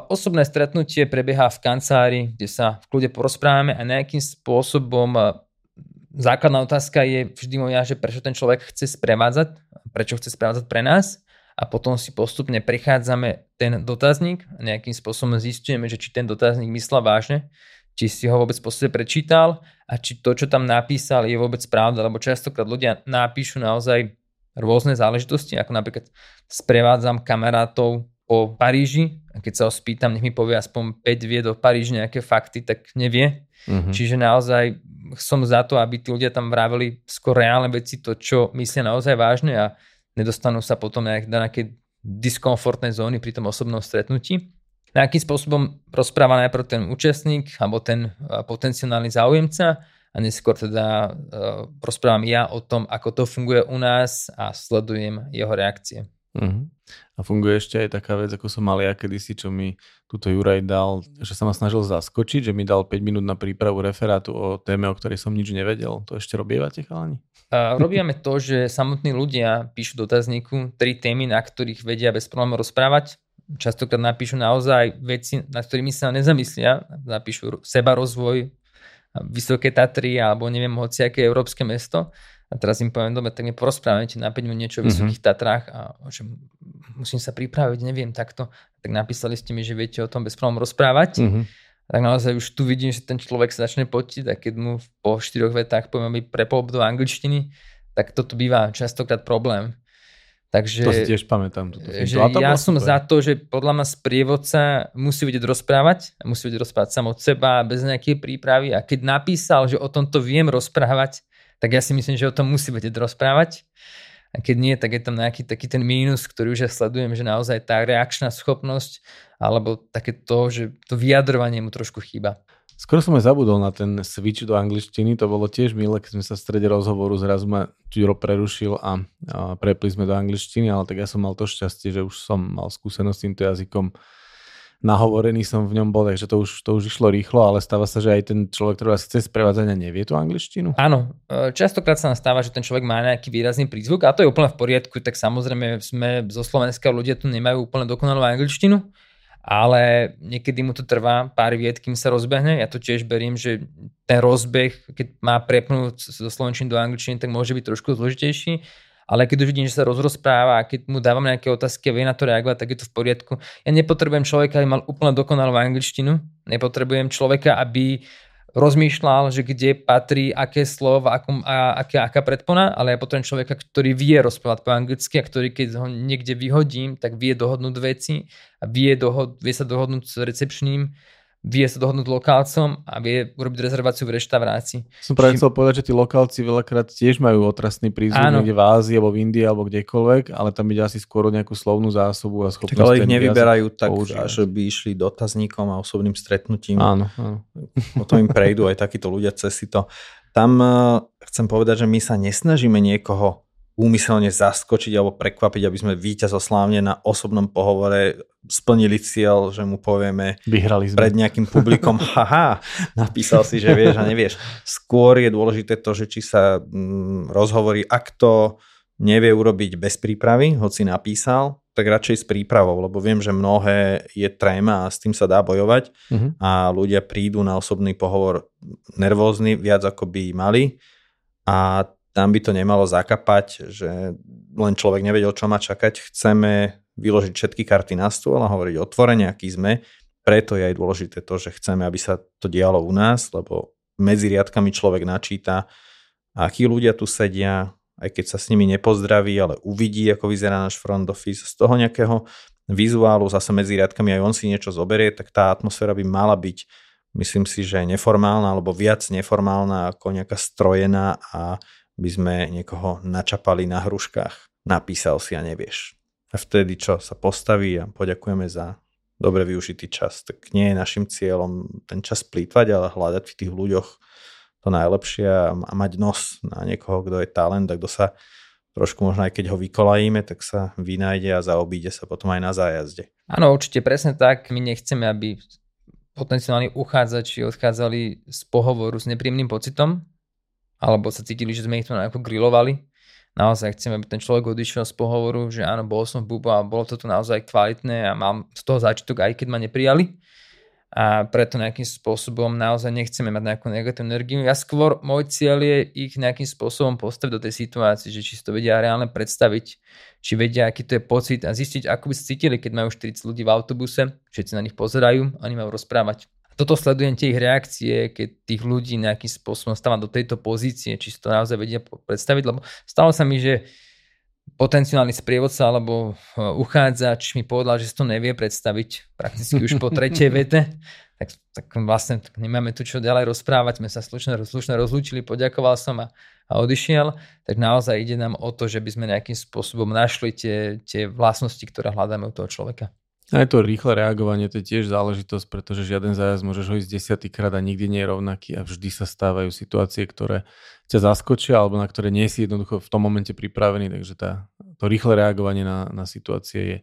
Osobné stretnutie prebieha v kancelárii, kde sa v kľude porozprávame a nejakým spôsobom základná otázka je vždy moja, že prečo ten človek chce sprevádzať, prečo chce sprevádzať pre nás a potom si postupne prechádzame ten dotazník a nejakým spôsobom zistujeme, že či ten dotazník myslel vážne, či si ho vôbec v podstate prečítal a či to, čo tam napísal, je vôbec pravda, lebo častokrát ľudia napíšu naozaj rôzne záležitosti, ako napríklad sprevádzam kamarátov po Paríži a keď sa ho spýtam, nech mi povie aspoň päť vied o Paríži nejaké fakty, tak nevie. Mm-hmm. Čiže naozaj som za to, aby tí ľudia tam vravili skôr reálne veci, to, čo myslia naozaj vážne a nedostanú sa potom na nejaké diskomfortnej zóny pri tom osobnom stretnutí. Na akým spôsobom rozpráva najprv ten účastník alebo ten potenciálny záujemca a neskôr teda rozprávam ja o tom, ako to funguje u nás a sledujem jeho reakcie. Uh-huh. A funguje ešte aj taká vec, ako som mal ja kedysi, čo mi tuto Juraj dal, že sa ma snažil zaskočiť, že mi dal päť minút na prípravu referátu o téme, o ktorej som nič nevedel. To ešte robievate, chalani? Uh, robíme to, že samotní ľudia píšu do dotazníku tri témy, na ktorých vedia bez problémov rozprávať. Častokrát napíšu naozaj veci, nad ktorými sa nezamyslia. Napíšu sebarozvoj, Vysoké Tatry alebo neviem, hociaké európske mesto. A teraz im poviem, dobre, tak mi porozprávajte na päť minút niečo o Vysokých mm-hmm. Tatrách a že musím sa pripraviť, neviem takto. Tak napísali ste mi, že viete o tom bez problémov rozprávať. Mm-hmm. Tak naozaj už tu vidím, že ten človek sa začne potiť a keď mu po štyroch vetách poviem, aby prepol do angličtiny, tak toto býva častokrát problém. Takže, to si tiež pamätám. Toto že ja som super. Za to, že podľa mňa sprievodca musí vedieť rozprávať, musí vedieť rozprávať sám od seba, bez nejakej prípravy. A keď napísal, že o tomto viem rozprávať, tak ja si myslím, že o tom musí vedieť rozprávať. A keď nie, tak je tam nejaký taký ten mínus, ktorý už ja sledujem, že naozaj tá reakčná schopnosť alebo také to, že to vyjadrovanie mu trošku chýba. Skoro som aj zabudol na ten switch do angličtiny, to bolo tiež milé, keď sme sa v strede rozhovoru zrazu ma Juro prerušil a, a prepli sme do angličtiny, ale tak ja som mal to šťastie, že už som mal skúsenosť s týmto jazykom, nahovorený som v ňom bol, takže to už, to už išlo rýchlo, ale stáva sa, že aj ten človek, ktorý vás chce sprevádzať, nevie tú angličtinu? Áno, častokrát sa nám stáva, že ten človek má nejaký výrazný prízvuk a to je úplne v poriadku, tak samozrejme sme zo Slovenska, ľudia tu nemajú úplne dokonalú angličtinu, ale niekedy mu to trvá pár viet, kým sa rozbehne. Ja to tiež beriem, že ten rozbeh, keď má prepnúť zo slovenčiny do angličtiny, tak môže byť trošku zložitejší, ale keď už vidím, že sa rozpráva a keď mu dávam nejaké otázky a vie na to reagovať, tak je to v poriadku. Ja nepotrebujem človeka, aby mal úplne dokonalú angličtinu, nepotrebujem človeka, aby rozmýšľal, že kde patrí, aké slovo, akom, a, aké, aká predpona, ale ja potrebujem človeka, ktorý vie rozprávať po anglicky a ktorý, keď ho niekde vyhodím, tak vie dohodnúť veci, a vie, dohod, vie sa dohodnúť s recepčným, vie sa dohodnúť lokálcom a vie urobiť rezerváciu v reštaurácii. Som práve chcel povedať, že tí lokálci veľakrát tiež majú otrasný prízvuk niekde v Ázii alebo v Indii alebo kdekoľvek, ale tam ide asi skôr nejakú slovnú zásobu a schopnosť. Ale ich nevyberajú tak, že by išli dotazníkom a osobným stretnutím. Áno, áno. Potom im prejdú aj takíto ľudia cez si to. Tam chcem povedať, že my sa nesnažíme niekoho úmyselne zaskočiť alebo prekvapiť, aby sme víťazoslávne na osobnom pohovore splnili cieľ, že mu povieme pred nejakým publikom, haha, napísal si, že vieš a nevieš. Skôr je dôležité to, že či sa mm, rozhovorí, ak to nevie urobiť bez prípravy, hoci napísal, tak radšej s prípravou, lebo viem, že mnohé je tréma a s tým sa dá bojovať mm-hmm. a ľudia prídu na osobný pohovor nervózni, viac ako by mali a tam by to nemalo zakapať, že len človek nevedel, čo má čakať. Chceme vyložiť všetky karty na stôl a hovoriť otvorene, aký sme. Preto je aj dôležité to, že chceme, aby sa to dialo u nás, lebo medzi riadkami človek načíta, akí ľudia tu sedia, aj keď sa s nimi nepozdraví, ale uvidí, ako vyzerá náš front office. Z toho nejakého vizuálu zase medzi riadkami aj on si niečo zoberie, tak tá atmosféra by mala byť, myslím si, že neformálna, alebo viac neformálna ako nejaká strojená a by sme niekoho načapali na hruškách. Napísal si a nevieš. A vtedy, čo sa postaví a poďakujeme za dobre využitý čas. Tak nie je našim cieľom ten čas plýtvať, ale hľadať v tých ľuďoch to najlepšie a mať nos na niekoho, kto je talent a kto sa trošku možno aj keď ho vykolajíme, tak sa vynájde a zaobíde sa potom aj na zájazde. Áno, určite presne tak. My nechceme, aby potenciálni uchádzači odchádzali z pohovoru s nepríjemným pocitom, alebo sa cítili, že sme ich tu nejako grilovali. Naozaj chceme, aby ten človek odišiel z pohovoru, že áno, bol som v Bubo a bolo to tu naozaj kvalitné a mám z toho záčitok, aj keď ma neprijali. A preto nejakým spôsobom naozaj nechceme mať nejakú negatívnu energiu. Ja skôr, môj cieľ je ich nejakým spôsobom postaviť do tej situácie, že či si to vedia reálne predstaviť, či vedia, aký to je pocit a zistiť, ako by sa cítili, keď majú štyridsať ľudí v autobuse, všetci na nich pozerajú a oni majú rozprávať. toto sledujem tie ich reakcie, keď tých ľudí nejakým spôsobom stávam do tejto pozície, či si to naozaj vedia predstaviť, lebo stalo sa mi, že potenciálny sprievodca alebo uchádzač mi povedal, že si to nevie predstaviť prakticky už po tretej vete, tak, tak vlastne tak nemáme tu čo ďalej rozprávať, sme sa slušne, slušne rozlúčili, poďakoval som a, a odišiel, tak naozaj ide nám o to, že by sme nejakým spôsobom našli tie, tie vlastnosti, ktoré hľadáme u toho človeka. Aj to rýchle reagovanie, to je tiež záležitosť, pretože žiaden zájazd môžeš ho ísť desiatykrát a nikdy nie je rovnaký a vždy sa stávajú situácie, ktoré ťa zaskočia alebo na ktoré nie si jednoducho v tom momente pripravený, takže tá, to rýchle reagovanie na, na situácie je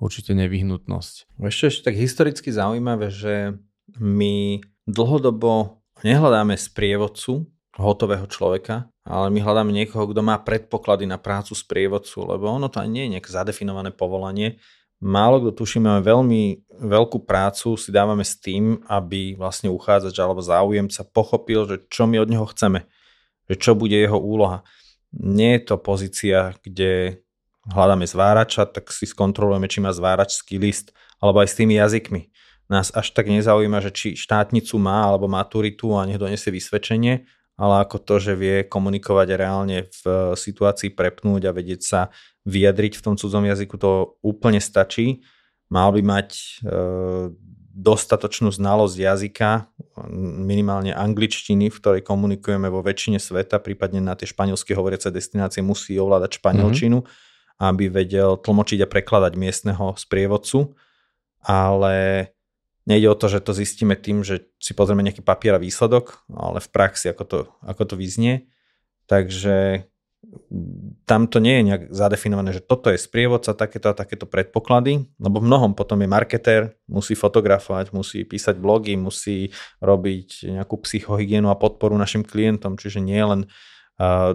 určite nevyhnutnosť. Ešte ešte tak historicky zaujímavé, že my dlhodobo nehľadáme sprievodcu, hotového človeka, ale my hľadáme niekoho, kto má predpoklady na prácu sprievodcu, lebo ono to ani nie je nejaké zadefinované povolanie. Málo kto tuší, máme veľmi veľkú prácu, si dávame s tým, aby vlastne uchádzač alebo záujemca pochopil, že čo my od neho chceme, že čo bude jeho úloha. Nie je to pozícia, kde hľadáme zvárača, tak si skontrolujeme, či má zváračský list, alebo aj s tými jazykmi. Nás až tak nezaujíma, že či štátnicu má alebo maturitu a nech donesie vysvedčenie, ale ako to, že vie komunikovať reálne v situácii, prepnúť a vedieť sa vyjadriť v tom cudzom jazyku, to úplne stačí. Mal by mať e, dostatočnú znalosť jazyka, minimálne angličtiny, v ktorej komunikujeme vo väčšine sveta, prípadne na tie španielsky hovoriace destinácie musí ovládať španielčinu, mm-hmm. aby vedel tlmočiť a prekladať miestneho sprievodcu, ale nejde o to, že to zistíme tým, že si pozrieme nejaký papier a výsledok, ale v praxi, ako to, ako to vyznie. Takže tam to nie je nejak zadefinované, že toto je sprievodca, takéto a takéto predpoklady, lebo v mnohom potom je marketér, musí fotografovať, musí písať blogy, musí robiť nejakú psychohygienu a podporu našim klientom, čiže nie len uh,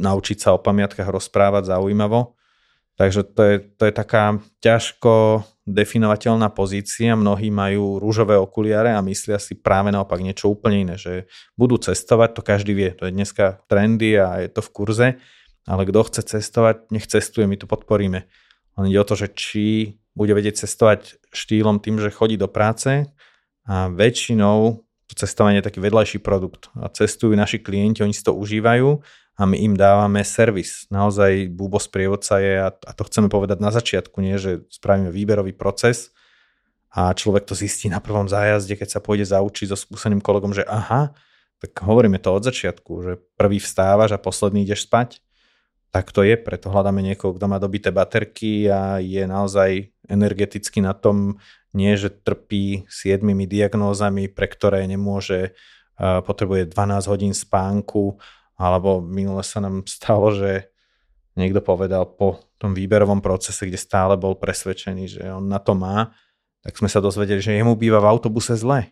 naučiť sa o pamiatkách rozprávať zaujímavo. Takže to je, to je taká ťažko definovateľná pozícia. Mnohí majú rúžové okuliare a myslia si práve naopak niečo úplne iné, že budú cestovať, to každý vie. To je dneska trendy a je to v kurze, ale kto chce cestovať, nech cestuje, my to podporíme. Ale ide o to, že či bude vedieť cestovať štýlom tým, že chodí do práce a väčšinou to cestovanie je taký vedľajší produkt. A cestujú naši klienti, oni si to užívajú a my im dávame servis. Naozaj Bubo sprievodca je, a to chceme povedať na začiatku, nie, že spravíme výberový proces a človek to zistí na prvom zájazde, keď sa pôjde zaučiť so skúseným kolegom, že aha, tak hovoríme to od začiatku, že prvý vstávaš a posledný ideš spať. Tak to je, preto hľadáme niekoho, kto má dobité baterky a je naozaj energeticky na tom, nie že trpí siedmimi diagnózami, pre ktoré nemôže, potrebuje dvanásť hodín spánku. Alebo minule sa nám stalo, že niekto povedal po tom výberovom procese, kde stále bol presvedčený, že on na to má, tak sme sa dozvedeli, že jemu býva v autobuse zle.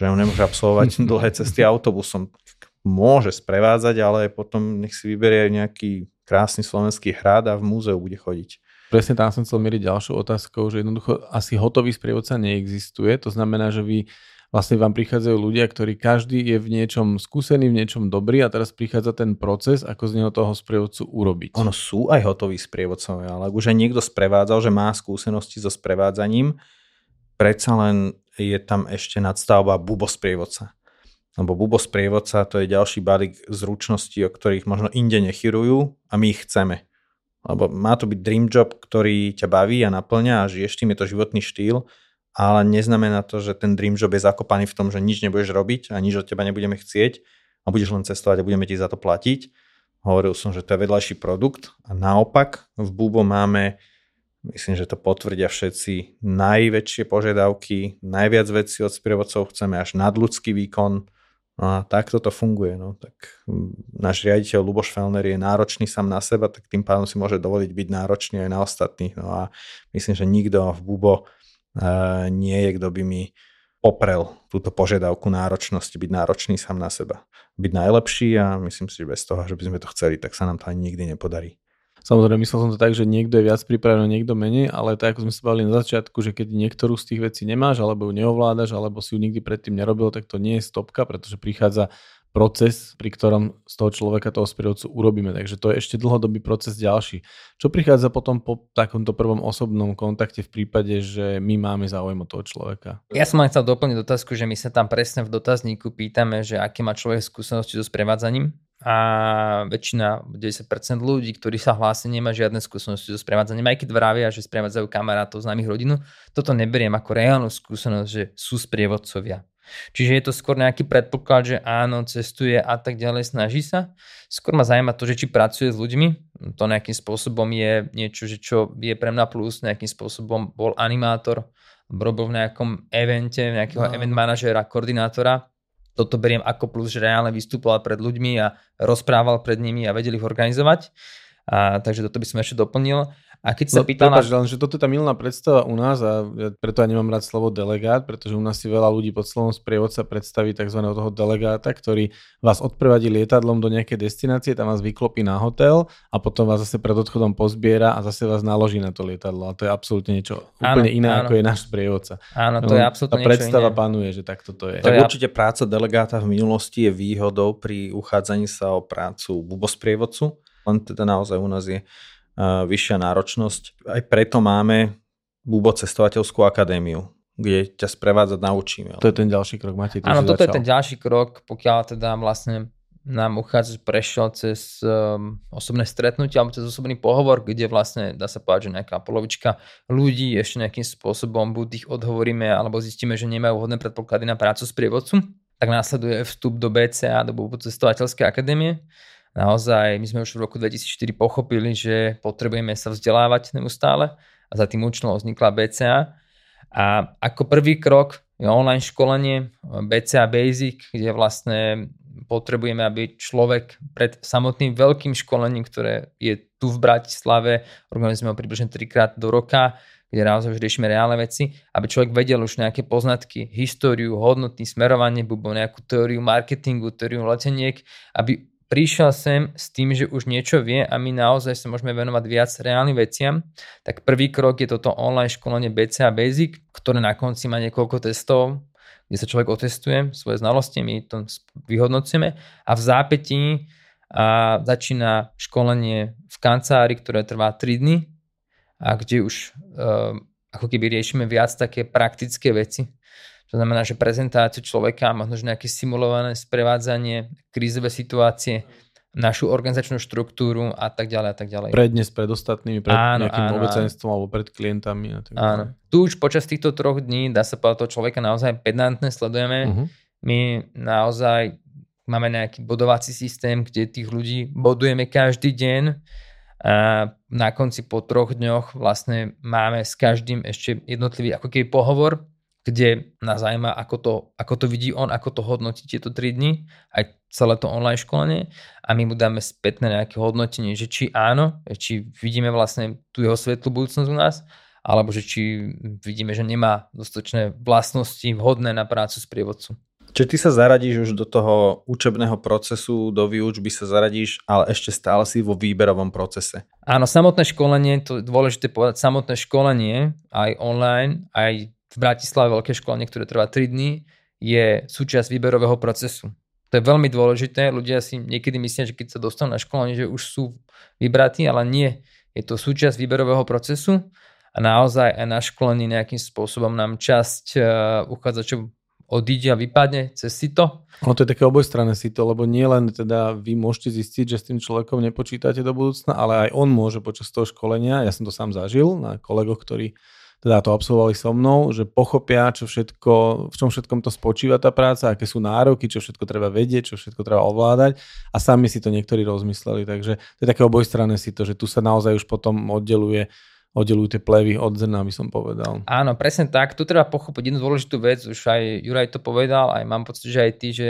Že on nemôže absolvovať dlhé cesty autobusom. Môže sprevádzať, ale potom nech si vyberie aj nejaký krásny slovenský hrad a v múzeu bude chodiť. Presne tam som chcel meriť ďalšou otázkou, že jednoducho asi hotový sprievodca neexistuje. To znamená, že vy vlastne vám prichádzajú ľudia, ktorí každý je v niečom skúsený, v niečom dobrý a teraz prichádza ten proces, ako z neho toho sprievodcu urobiť. Ono sú aj hotoví sprievodcovia, ale už aj niekto sprevádzal, že má skúsenosti so sprevádzaním, predsa len je tam ešte nadstavba bubo sprievodca. Lebo bubo sprievodca to je ďalší balík zručností, o ktorých možno inde nechyrujú a my ich chceme. Lebo má to byť dream job, ktorý ťa baví a naplňa a žiješ tým, je to životný štýl, ale neznamená to, že ten dream job je zakopaný v tom, že nič nebudeš robiť a nič od teba nebudeme chcieť a budeš len cestovať a budeme ti za to platiť. Hovoril som, že to je vedľajší produkt a naopak v Bubo máme, myslím, že to potvrdia všetci, najväčšie požiadavky, najviac vecí od sprievodcov chceme, až nadľudský výkon a takto to funguje. No. Tak náš riaditeľ Luboš Felner je náročný sám na seba, tak tým pádom si môže dovoliť byť náročný aj na ostatných. No a myslím, že nikto v Bubo Uh, nie je, kto by mi poprel túto požiadavku náročnosti, byť náročný sám na seba. Byť najlepší a myslím si, že bez toho, že by sme to chceli, tak sa nám to ani nikdy nepodarí. Samozrejme, myslel som to tak, že niekto je viac pripravený, niekto menej, ale tak ako sme sa bavili na začiatku, že keď niektorú z tých vecí nemáš, alebo ju neovládaš, alebo si ju nikdy predtým nerobil, tak to nie je stopka, pretože prichádza proces, pri ktorom z toho človeka, toho sprievodcu urobíme. Takže to je ešte dlhodobý proces ďalší. Čo prichádza potom po takomto prvom osobnom kontakte v prípade, že my máme záujem od toho človeka? Ja som len chcel doplniť otázku, že my sa tam presne v dotazníku pýtame, že aké má človek skúsenosti so sprevádzaním. A väčšina, deväťdesiat percent ľudí, ktorí sa hlásia, nemá žiadne skúsenosti so sprevádzaním, aj keď vravia, že sprevádzajú kamarátov, známych, rodinu. Toto neberiem ako reálnu skúsenosť, že sú sprievodcovia. Čiže je to skôr nejaký predpoklad, že áno, cestuje a tak ďalej, snaží sa. Skôr ma zaujíma to, že či pracuje s ľuďmi. To nejakým spôsobom je niečo, že čo je pre mňa plus, nejakým spôsobom bol animátor, robil v nejakom evente, nejakého no. event manažera, koordinátora. Toto beriem ako plus, že reálne vystupoval pred ľuďmi a rozprával pred nimi a vedel ich organizovať. A, takže toto by som ešte doplnil. A keď sa no, pýtal... Prepáč, na... že toto je tá mylná predstava u nás a preto ja nemám rád slovo delegát, pretože u nás si veľa ľudí pod slovom sprievodca predstaví tzv. Toho delegáta, ktorý vás odprevadí lietadlom do nejakej destinácie, tam vás vyklopí na hotel a potom vás zase pred odchodom pozbiera a zase vás naloží na to lietadlo. A to je absolútne niečo úplne áno, iné, áno. ako je náš sprievodca. Áno, to no, je absolútne niečo iné. Tá predstava panuje, že takto to je. To tak je určite ab... práca delegáta v minulosti je výhodou pri uchádzaní sa o prácu bubosprievodcu. Len teda naozaj u nás je uh, vyššia náročnosť. Aj preto máme Bubo cestovateľskú akadémiu, kde ťa sprevádza naučíme. To je ten ďalší krok, Matej. Áno, toto začal. Je ten ďalší krok, pokiaľ teda vlastne nám uchádzač prešiel cez um, osobné stretnutie alebo cez osobný pohovor, kde vlastne dá sa povedať, že nejaká polovička ľudí ešte nejakým spôsobom buď ich odhovoríme alebo zistíme, že nemajú vhodné predpoklady na prácu s prievodcom, tak následuje vstup do bé cé á, do Bubo cestovateľskej akadémie. Naozaj, my sme už v roku dvetisícštyri pochopili, že potrebujeme sa vzdelávať neustále a za tým účelom vznikla bé cé á. A ako prvý krok je online školenie bé cé á Basic, kde vlastne potrebujeme, aby človek pred samotným veľkým školením, ktoré je tu v Bratislave, organizujeme ho približne trikrát do roka, kde naozaj už riešime reálne veci, aby človek vedel už nejaké poznatky, históriu, hodnoty, smerovanie, bubo nejakú teóriu marketingu, teóriu leteniek, aby prišiel sem s tým, že už niečo vie a my naozaj sa môžeme venovať viac reálnym veciam, tak prvý krok je toto online školenie bé cé á Basic, ktoré na konci má niekoľko testov, kde sa človek otestuje svoje znalosti, my to vyhodnocujeme a v zápätí a začína školenie v kancelárii, ktoré trvá tri dni a kde už e, ako keby riešime viac také praktické veci. To znamená, že prezentáciu človeka, možno že nejaké simulované sprevádzanie, krízové situácie, našu organizačnú štruktúru a tak ďalej a tak ďalej. Prednes pred ostatnými, pred áno, nejakým áno, obecenstvom áno. alebo pred klientami. A tak áno. Tu už počas týchto troch dní, dá sa povedať, toho človeka naozaj pedantne sledujeme. Uh-huh. My naozaj máme nejaký bodovací systém, kde tých ľudí bodujeme každý deň. A na konci po troch dňoch vlastne máme s každým ešte jednotlivý ako keby pohovor, kde nás zaujíma, ako to, ako to vidí on, ako to hodnotí tieto tri dni, aj celé to online školenie a my mu dáme spätné nejaké hodnotenie, že či áno, či vidíme vlastne tú jeho svetlú budúcnosť u nás, alebo že či vidíme, že nemá dostatočné vlastnosti vhodné na prácu s prievodcu. Čiže ty sa zaradíš už do toho učebného procesu, do výučby sa zaradíš, ale ešte stále si vo výberovom procese. Áno, samotné školenie, to je dôležité povedať, samotné školenie, aj online, aj v Bratislave veľké školenie, ktoré trvá tri dni, je súčasť výberového procesu. To je veľmi dôležité. Ľudia si niekedy myslia, že keď sa dostanú na školenie, že už sú vybratí, ale nie. Je to súčasť výberového procesu a naozaj aj na školení nejakým spôsobom nám časť uchádzačov odíde a vypadne cez sito. No to je také obojstranné sito, lebo nie len teda vy môžete zistiť, že s tým človekom nepočítate do budúcna, ale aj on môže počas toho školenia, ja som to sám zažil na kolegoch, ktorí teda to absolvovali so mnou, že pochopia, čo všetko, v čom všetkom to spočíva tá práca, aké sú nároky, čo všetko treba vedieť, čo všetko treba ovládať a sami si to niektorí rozmysleli. Takže to je také obojstranné si to, že tu sa naozaj už potom oddeluje, oddelujú tie plevy od zrna, by som povedal. Áno, presne tak. Tu treba pochopiť jednu dôležitú vec, už aj Juraj to povedal, aj mám pocit, že aj ty, že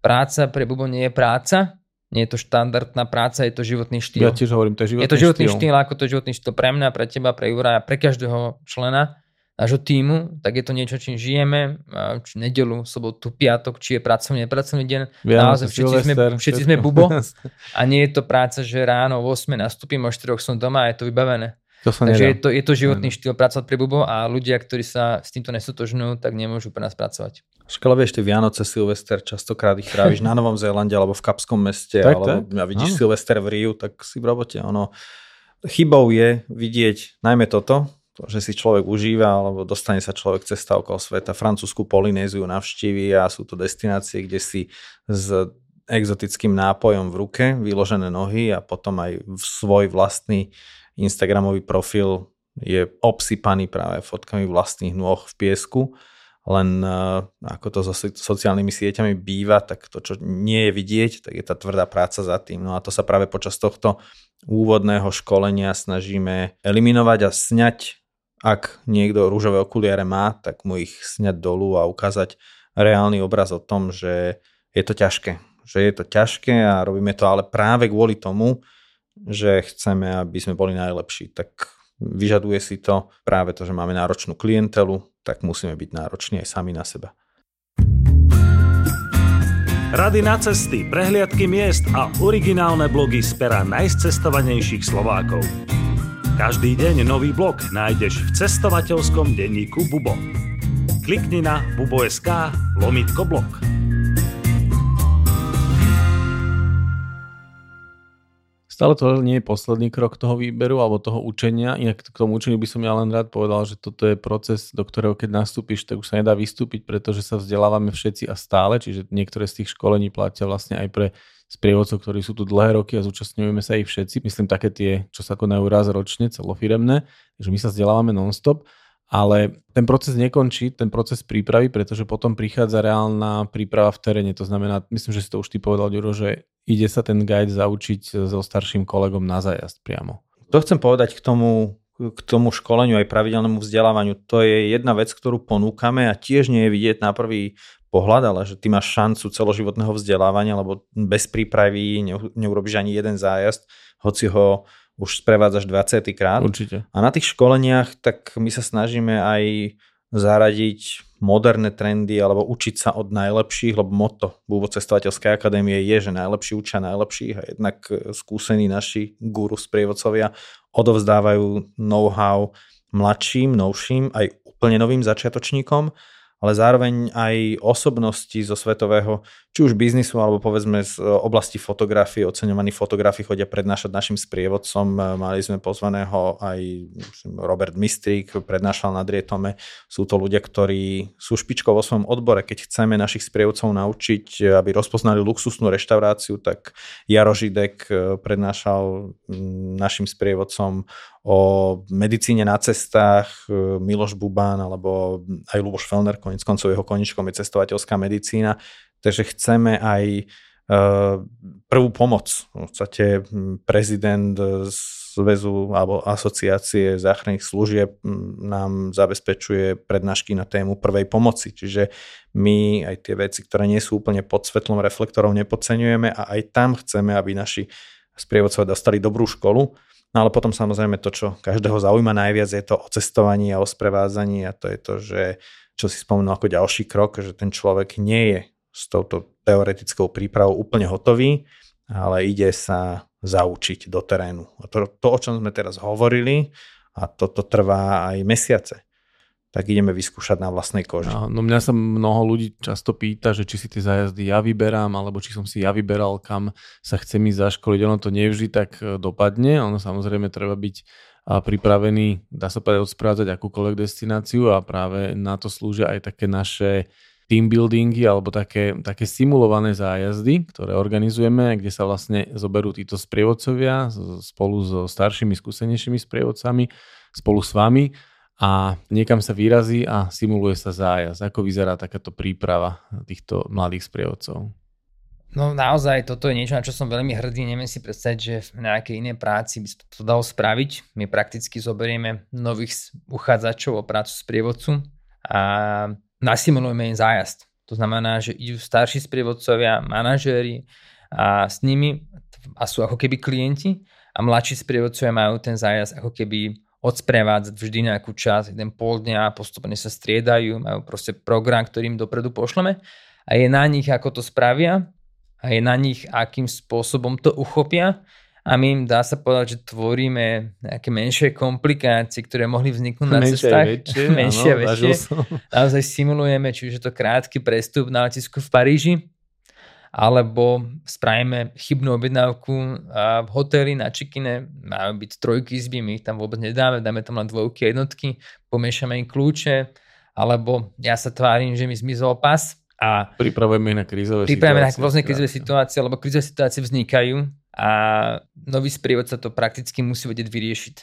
práca pre Bubo nie je práca, nie je to štandardná práca, je to životný štýl. Ja tiež hovorím, to je životný štýl. Je to životný štýl, štýl ako to je životný štýl pre mňa, pre teba, pre Juraja, pre každého člena nášho tímu, tak je to niečo, čím žijeme, či nedeľu, sobotu, piatok, či je pracovný, nepracovný deň. Naozaj všetci, sme, všetci sme Bubo a nie je to práca, že ráno o ôsmej nastúpim, o štyroch som doma a je to vybavené. To sa Takže je to, je to životný štýl pracovať pre Bubo a ľudia, ktorí sa s týmto nesotožňujú, tak nemôžu pre nás pracovať. Škola, vieš, tie Vianoce, Silvester, častokrát ich tráviš na Novom Zélande alebo v Kapskom meste, tak, alebo tak. Vidíš ano. Silvester v Riu, tak si v robote. Ono. Chybou je vidieť najmä toto, že si človek užíva, alebo dostane sa človek cesta okolo sveta. Francúzsku Polynéziu navštíví a sú to destinácie, kde si s exotickým nápojom v ruke, vyložené nohy a potom aj svoj vlastný Instagramový profil je obsypaný práve fotkami vlastných nôh v piesku. Len ako to so sociálnymi sieťami býva, tak to, čo nie je vidieť, tak je tá tvrdá práca za tým. No a to sa práve počas tohto úvodného školenia snažíme eliminovať a sňať. Ak niekto rúžové okuliare má, tak mu ich sňať dolu a ukázať reálny obraz o tom, že je to ťažké. Že je to ťažké a robíme to ale práve kvôli tomu, že chceme, aby sme boli najlepší. Tak vyžaduje si to práve to, že máme náročnú klientelu, tak musíme byť nároční aj sami na seba. Rady na cesty, prehliadky miest a originálne blogy z pera najcestovanejších Slovákov. Každý deň nový blog nájdeš v cestovateľskom denníku Bubo. Klikni na bubo bodka es ká lomítko blog. Stále to nie je posledný krok toho výberu alebo toho učenia. Inak k tomu učeniu by som ja len rád povedal, že toto je proces, do ktorého keď nastúpiš, tak už sa nedá vystúpiť, pretože sa vzdelávame všetci a stále. Čiže niektoré z tých školení platia vlastne aj pre sprievodcov, ktorí sú tu dlhé roky a zúčastňujeme sa ich všetci. Myslím také tie, čo sa konajú raz ročne, celofiremné. Takže my sa vzdelávame non-stop. Ale ten proces nekončí, ten proces prípravy, pretože potom prichádza reálna príprava v teréne. To znamená, myslím, že si to už ty povedal, Ďuro, že ide sa ten guide zaučiť so starším kolegom na zájazd priamo. To chcem povedať k tomu, k tomu školeniu aj pravidelnému vzdelávaniu. To je jedna vec, ktorú ponúkame a tiež nie je vidieť na prvý pohľad, ale že ty máš šancu celoživotného vzdelávania, lebo bez prípravy neurobiš ani jeden zájazd, hoci ho už sprevádzaš dvadsaťkrát. Určite. A na tých školeniach tak my sa snažíme aj zaradiť moderné trendy alebo učiť sa od najlepších, lebo motto Bubo cestovateľskej akadémie je, že najlepší učia najlepších a jednak skúsení naši guru sprievodcovia odovzdávajú know-how mladším, novším, aj úplne novým začiatočníkom, ale zároveň aj osobnosti zo svetového, či už biznisu, alebo povedzme z oblasti fotografie, oceňovaní fotografi chodia prednášať našim sprievodcom. Mali sme pozvaného aj Robert Mistrík, prednášal na Drietome. Sú to ľudia, ktorí sú špičkou vo svojom odbore. Keď chceme našich sprievodcov naučiť, aby rozpoznali luxusnú reštauráciu, tak Jaro Židek prednášal našim sprievodcom o medicíne na cestách, Miloš Bubán, alebo aj Luboš Felner, koniec koncov jeho koničkom je cestovateľská medicína. Takže chceme aj prvú pomoc. V podstate prezident zväzu alebo asociácie záchranných služieb nám zabezpečuje prednášky na tému prvej pomoci. Čiže my aj tie veci, ktoré nie sú úplne pod svetlom reflektorov, nepodceňujeme a aj tam chceme, aby naši sprievodcovia dostali dobrú školu. No ale potom samozrejme to, čo každého zaujíma najviac, je to o cestovaní a o sprevádzaní a to je to, že čo si spomenul ako ďalší krok, že ten človek nie je s touto teoretickou prípravou úplne hotový, ale ide sa zaučiť do terénu. A to, to, o čom sme teraz hovorili, a toto trvá aj mesiace, tak ideme vyskúšať na vlastnej koži. No, no mňa sa mnoho ľudí často pýta, že či si tie zájazdy ja vyberám, alebo či som si ja vyberal, kam sa chcem ísť zaškoliť. Ono to nevždy tak dopadne, ono samozrejme treba byť a pripravený, dá sa povedať, odsprevádzať akúkoľvek destináciu a práve na to slúžia aj také naše team buildingy alebo také, také simulované zájazdy, ktoré organizujeme, kde sa vlastne zoberú títo sprievodcovia spolu so staršími, skúsenejšími sprievodcami, spolu s vami a niekam sa vyrazí a simuluje sa zájazd. Ako vyzerá takáto príprava týchto mladých sprievodcov? No naozaj, toto je niečo, na čo som veľmi hrdý. Neviem si predstaviť, že v nejakej inej práci by to dalo spraviť. My prakticky zoberieme nových uchádzačov o prácu sprievodcu a nasimulujeme im zájazd. To znamená, že idú starší sprievodcovia, manažéri a s nimi a sú ako keby klienti a mladší sprievodcovia majú ten zájazd ako keby odsprevádzať vždy nejakú čas, jeden pol dňa, postupne sa striedajú, majú proste program, ktorým dopredu pošleme a je na nich, ako to spravia. A je na nich, akým spôsobom to uchopia a A my im dá sa povedať, že tvoríme nejaké menšie komplikácie, ktoré mohli vzniknúť na cestách. Menšie, menšie, áno, väčšie. Naozaj simulujeme, či už je to krátky prestup na letisku v Paríži, alebo spravíme chybnú objednávku v hoteli na check-ine. Majú byť trojky izby, my ich tam vôbec nedáme, dáme tam len dvojky, jednotky, pomiešame im kľúče, alebo ja sa tvárim, že mi zmizol pas. A pripravujeme ich na krízové situácie. Pripravujeme na rôzne krízové situácie, lebo krízové situácie vznikajú a nový sprievodca to prakticky musí vedieť vyriešiť.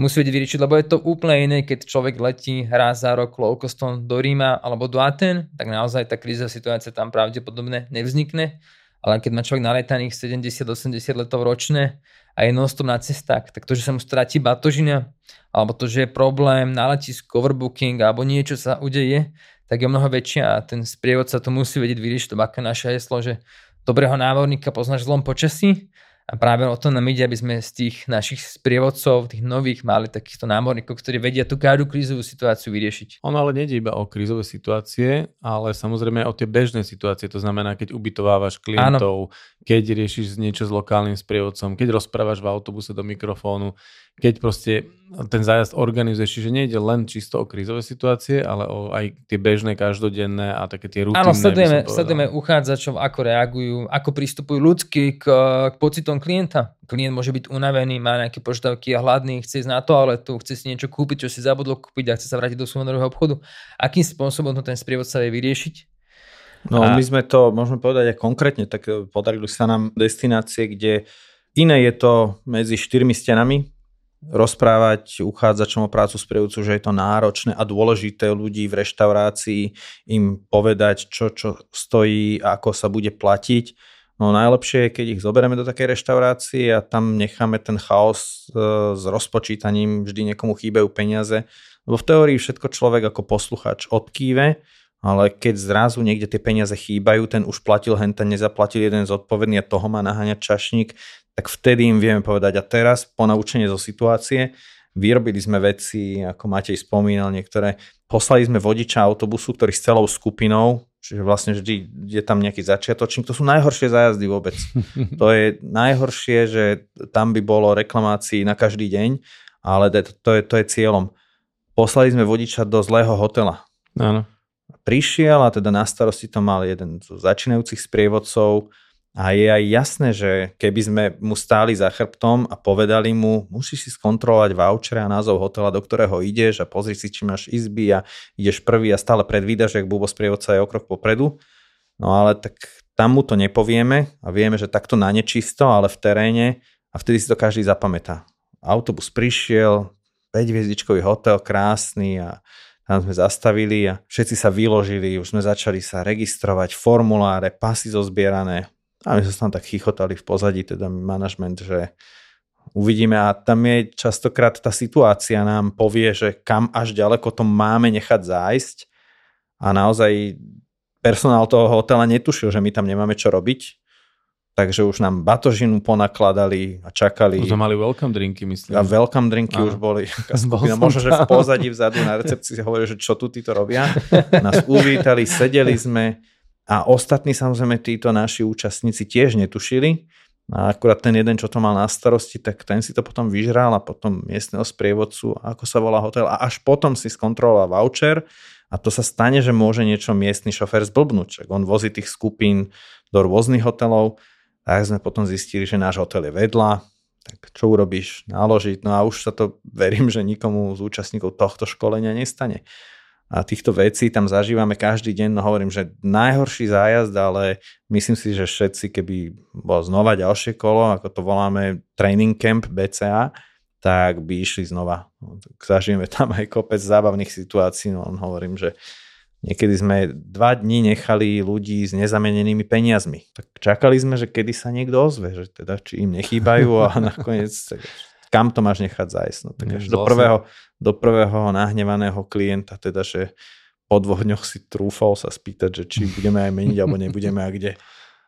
Musí vedieť vyriešiť, lebo je to úplne iné, keď človek letí raz za rok low costom do Ríma alebo do Aten, tak naozaj tá krízová situácia tam pravdepodobne nevznikne. Ale keď má človek naletaných sedemdesiat až osemdesiat letov ročne a je non-stop na cestách, tak to, že sa mu stratí batožina, alebo to, že je problém na letisku, overbooking, alebo niečo sa udeje, tak je mnoho väčšia a ten sprievodca to musí vedieť vyriešiť. To baka naše heslo, že dobrého námorníka poznáš v zlom počasí, a práve o to nám ide, aby sme z tých našich sprievodcov, tých nových, mali takýchto námorníkov, ktorí vedia tú každú krízovú situáciu vyriešiť. Ono ale nejde iba o krízové situácie, ale samozrejme o tie bežné situácie. To znamená, keď ubytovávaš klientov, áno, keď riešiš niečo s lokálnym sprievodcom, keď rozprávaš v autobuse do mikrofónu, keď proste ten zájazd organizuješ. Čiže nejde len čisto o krízové situácie, ale o aj tie bežné, každodenné a také tie rutinné. Áno, sledujeme, sledujeme uchádzačov, ako reagujú, ako pristupujú ľudsky k, k pocitom klienta. Klient môže byť unavený, má nejaké požiadavky a hladný, chce ísť na toaletu, chce si niečo kúpiť, čo si zabudlo kúpiť a chce sa vrátiť do suvenírového obchodu. Akým spôsobom to ten sprievodca vie vyriešiť? No a my sme to, môžeme povedať aj konkrétne, tak podarili sa nám destinácie, kde iné je to medzi štyrmi stenami rozprávať uchádzačom o prácu sprievodcu, že je to náročné a dôležité ľudí v reštaurácii im povedať, čo, čo stojí a ako sa bude platiť. No najlepšie je, keď ich zoberieme do takej reštaurácie a tam necháme ten chaos e, s rozpočítaním, vždy niekomu chýbajú peniaze. Lebo v teórii všetko človek ako poslucháč odkýve, ale keď zrazu niekde tie peniaze chýbajú, ten už platil, hen ten nezaplatil, jeden zodpovedný a toho má naháňať čašník, tak vtedy im vieme povedať. A teraz po naučenie zo situácie vyrobili sme veci, ako Matej spomínal niektoré, poslali sme vodiča autobusu, ktorý s celou skupinou, čiže vlastne vždy je tam nejaký začiatočník. To sú najhoršie zájazdy vôbec. To je najhoršie, že tam by bolo reklamácií na každý deň, ale to, to, je, to je cieľom. Poslali sme vodiča do zlého hotela. Áno. Prišiel a teda na starosti to mal jeden z začínajúcich sprievodcov a je aj jasné, že keby sme mu stáli za chrbtom a povedali mu, musíš si skontrolovať voucher a názov hotela, do ktorého ideš a pozri si, či máš izby a ideš prvý a stále predvídaš, jak Bubo sprievodca je o krok popredu. No ale tak tam mu to nepovieme a vieme, že takto na nečisto, ale v teréne a vtedy si to každý zapamätá. Autobus prišiel, päťhviezdičkový hotel, krásny a tam sme zastavili a všetci sa vyložili, už sme začali sa registrovať, formuláre, pasy zozbierané. A my sme sa tam tak chichotali v pozadí, teda manažment, že uvidíme. A tam je častokrát tá situácia nám povie, že kam až ďaleko to máme nechať zájsť. A naozaj personál toho hotela netušil, že my tam nemáme čo robiť. Takže už nám batožinu ponakladali a čakali. Už sme mali welcome drinky, myslím. A welcome drinky Aha. už boli. Skupina, možno, že v pozadí vzadu na recepcii si hovorili, že čo tu títo robia. Nás uvítali, sedeli sme. A ostatní samozrejme títo naši účastníci tiež netušili. A akurát ten jeden, čo to mal na starosti, tak ten si to potom vyžral a potom miestneho sprievodcu, ako sa volá hotel. A až potom si skontroloval voucher a to sa stane, že môže niečo miestny šofér zblbnúť. Čak on vozí tých skupín do rôznych hotelov. Tak sme potom zistili, že náš hotel je vedľa. Tak čo urobíš? Naložiť. No a už sa to, verím, že nikomu z účastníkov tohto školenia nestane. A týchto vecí tam zažívame každý deň, no hovorím, že najhorší zájazd, ale myslím si, že všetci, keby bolo znova ďalšie kolo, ako to voláme training camp bé cé á, tak by išli znova. No, tak zažijeme tam aj kopec zábavných situácií, no hovorím, že niekedy sme dva dni nechali ľudí s nezamenenými peniazmi. Tak čakali sme, že kedy sa niekto ozve, že teda či im nechýbajú a nakoniec... Tak... Kam to máš nechať zájsť? No, tak až do prvého, do prvého nahnevaného klienta, teda, že po dvoch dňoch si trúfal sa spýtať, že či budeme aj meniť, alebo nebudeme a kde.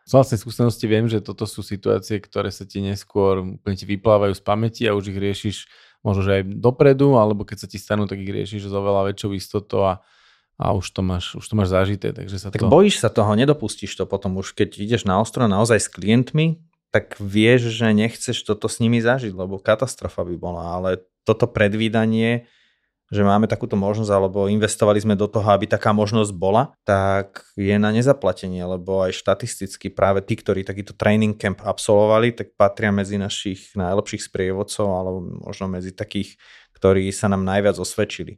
Z vlastnej skúsenosti viem, že toto sú situácie, ktoré sa ti neskôr úplne ti vyplávajú z pamäti a už ich riešiš možno, že aj dopredu, alebo keď sa ti stanú, tak ich riešiš s oveľa väčšou istotou a a už to máš, už to máš zažité. Takže sa tak to... bojíš sa toho, nedopustíš to potom už, keď ideš na ostro naozaj s klientmi, tak vieš, že nechceš toto s nimi zažiť, lebo katastrofa by bola, ale toto predvídanie, že máme takúto možnosť, alebo investovali sme do toho, aby taká možnosť bola, tak je na nezaplatenie, lebo aj štatisticky práve tí, ktorí takýto training camp absolvovali, tak patria medzi našich najlepších sprievodcov, alebo možno medzi takých, ktorí sa nám najviac osvedčili.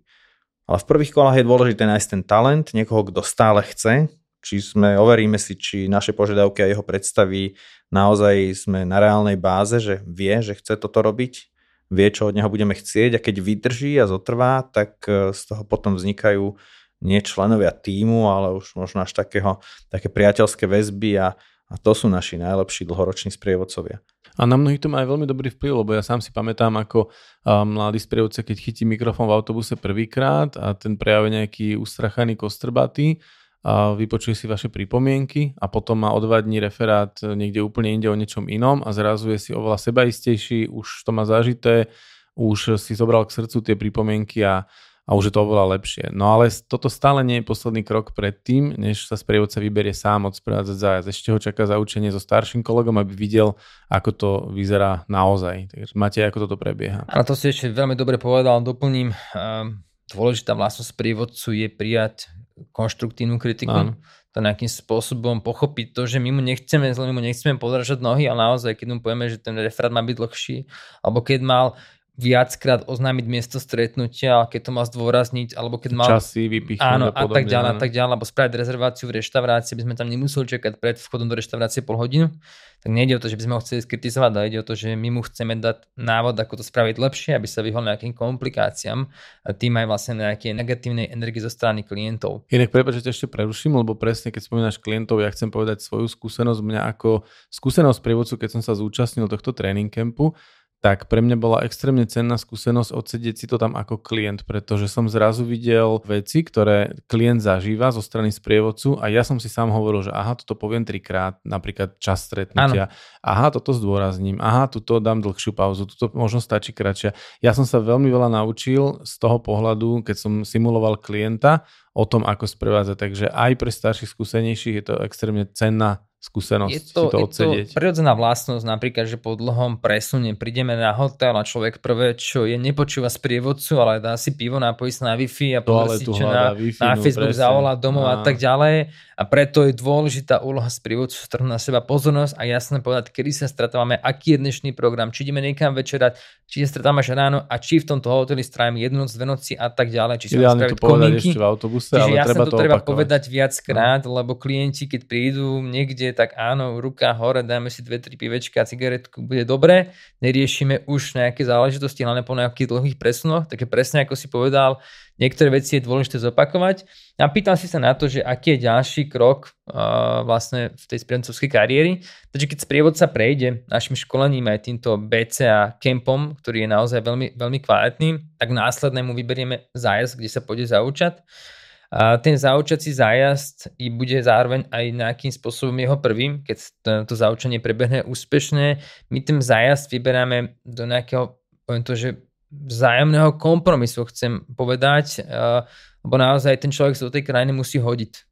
Ale v prvých kolách je dôležité nájsť ten talent, niekoho, kto stále chce, či sme, overíme si, či naše požiadavky a jeho predstavy naozaj sme na reálnej báze, že vie, že chce toto robiť, vie, čo od neho budeme chcieť, a keď vydrží a zotrvá, tak z toho potom vznikajú nie členovia tímu, ale už možno až takého, také priateľské väzby a, a to sú naši najlepší dlhoroční sprievodcovia. A na mnohých to má aj veľmi dobrý vplyv, lebo ja sám si pamätám, ako mladý sprievodca, keď chytí mikrofón v autobuse prvýkrát a ten prejav nejaký ustrachaný kostrbatý, a vypočuje si vaše pripomienky a potom má o dva dní referát niekde úplne inde o niečom inom a zrazu je si oveľa sebaistejší, už to má zažité, už si zobral k srdcu tie pripomienky a, a už je to oveľa lepšie. No ale toto stále nie je posledný krok pred tým, než sa sprievodca vyberie sám odsprevádzať zájazd. Ešte ho čaká zaučenie so starším kolegom, aby videl, ako to vyzerá naozaj. Takže Matej, ako toto prebieha? A to si ešte veľmi dobre povedal, doplním. Dôležitá vlastnosť sprievodcu je prijať konštruktívnu kritiku, Áno. to nejakým spôsobom pochopiť to, že my mu nechceme zle, my mu nechceme podrážať nohy, ale naozaj, keď mu povieme, že ten referát má byť dlhší, alebo keď mal viackrát oznámiť miesto stretnutia, keď to má zdôrazniť, alebo keď mal časy vypichnúť a podobne, tak ďalej, a tak ďalej, alebo spraviť rezerváciu v reštaurácii, aby sme tam nemuseli čakať pred vchodom do reštaurácie pol hodinu. Tak nejde o to, že by sme ho chceli skritizovať, ale ide o to, že my mu chceme dať návod, ako to spraviť lepšie, aby sa vyhol nejakým komplikáciám a tým aj vlastne nejaké negatívnej energie zo strany klientov. Inak prepáč, že ťa ešte preruším, lebo presne keď spomínaš klientov, ja chcem povedať svoju skúsenosť, mňa ako skúsenosť sprievodcu, keď som sa zúčastnil tohto tréning campu, tak pre mňa bola extrémne cenná skúsenosť odsedieť si to tam ako klient, pretože som zrazu videl veci, ktoré klient zažíva zo strany sprievodcu a ja som si sám hovoril, že aha, toto poviem trikrát, napríklad čas stretnutia, ano. Aha, toto zdôrazním, aha, tuto dám dlhšiu pauzu, tuto možno stačí kratšia. Ja som sa veľmi veľa naučil z toho pohľadu, keď som simuloval klienta o tom, ako sprevádzať, takže aj pre starších skúsenejších je to extrémne cenná skúsenosť je to, si to odsedieť. Je to prirodzená vlastnosť, napríklad, že po dlhom presune prídeme na hotel a človek prvé, čo je, nepočúva sprievodcu, ale dá si pivo, nápojí sa na Wi-Fi a povedal si, čo na, wifi, na no, Facebook zavolá domov a... a tak ďalej. A preto je dôležitá úloha sprievodcu strhnúť na seba pozornosť a jasne povedať, kedy sa stretávame, aký je dnešný program, či ideme niekam večerať, či sa stretáme až ráno a či v tomto hoteli strávime jednu noc, dve noci a tak ďalej. Či ideálne to povedať ešte v autobuse, ale treba to, to treba opakovať. Povedať viackrát, no. Lebo klienti, keď prídu niekde, tak áno, ruka hore, dáme si dve, tri pivečka a cigaretku, bude dobre. Neriešime už nejaké záležitosti, hlavne po nejakých dlhých presunoch, také presne ako si povedal, niektoré veci je dôležité zopakovať. A pýtam si sa na to, že aký je ďalší krok uh, vlastne v tej sprievodcovskej kariéry. Takže keď sprievodca prejde našim školením aj týmto bé cé á campom, ktorý je naozaj veľmi, veľmi kvalitný, tak následne mu vyberieme zájazd, kde sa pôjde zaučať. A ten zaučací zájazd i bude zároveň aj nejakým spôsobom jeho prvým, keď to zaučanie prebehne úspešne. My ten zájazd vyberáme do nejakého, poviem to, že vzájomného kompromisu, chcem povedať, lebo naozaj ten človek sa do tej krajiny musí hodiť.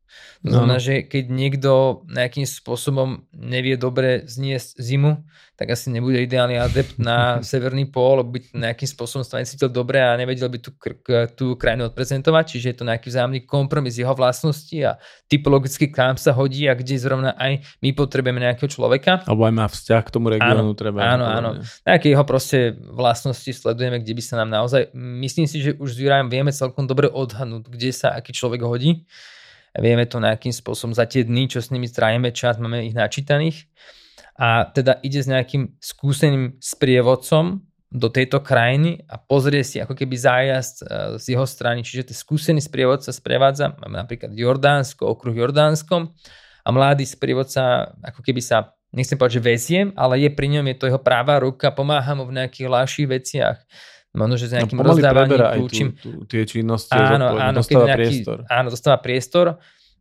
To znamená, no. že keď niekto nejakým spôsobom nevie dobre zniesť zimu, tak asi nebude ideálny adept na severný pól, byť nejakým spôsobom sa necítil dobre a nevedel by tú, tú krajinu odprezentovať, čiže je to nejaký vzájomný kompromis jeho vlastnosti a typologicky kam sa hodí a kde zrovna aj my potrebujeme nejakého človeka. Alebo aj má vzťah k tomu regiónu. Áno, treba. Áno, áno. Nejaké jeho proste vlastnosti sledujeme, kde by sa nám naozaj, myslím si, že už s Jurajom vieme celkom dobre odhadnúť, kde sa aký človek hodí. Vieme to nejakým spôsobom za tie dny, čo s nimi strávime čas, máme ich načítaných. A teda ide s nejakým skúseným sprievodcom do tejto krajiny a pozrie si ako keby zájazd z jeho strany. Čiže ten skúsený sprievodca sprevádza, máme napríklad Jordánsko, okruh Jordánskom a mladý sprievodca ako keby sa, nechcem povedať, že veziem, ale je pri ňom, je to jeho práva ruka, pomáha mu v nejakých ľahších veciach. Možno, že s nejakým no, rozdávaním kľúčim. Tie činnosti áno, áno, dostáva nejaký, priestor. Áno, dostáva priestor.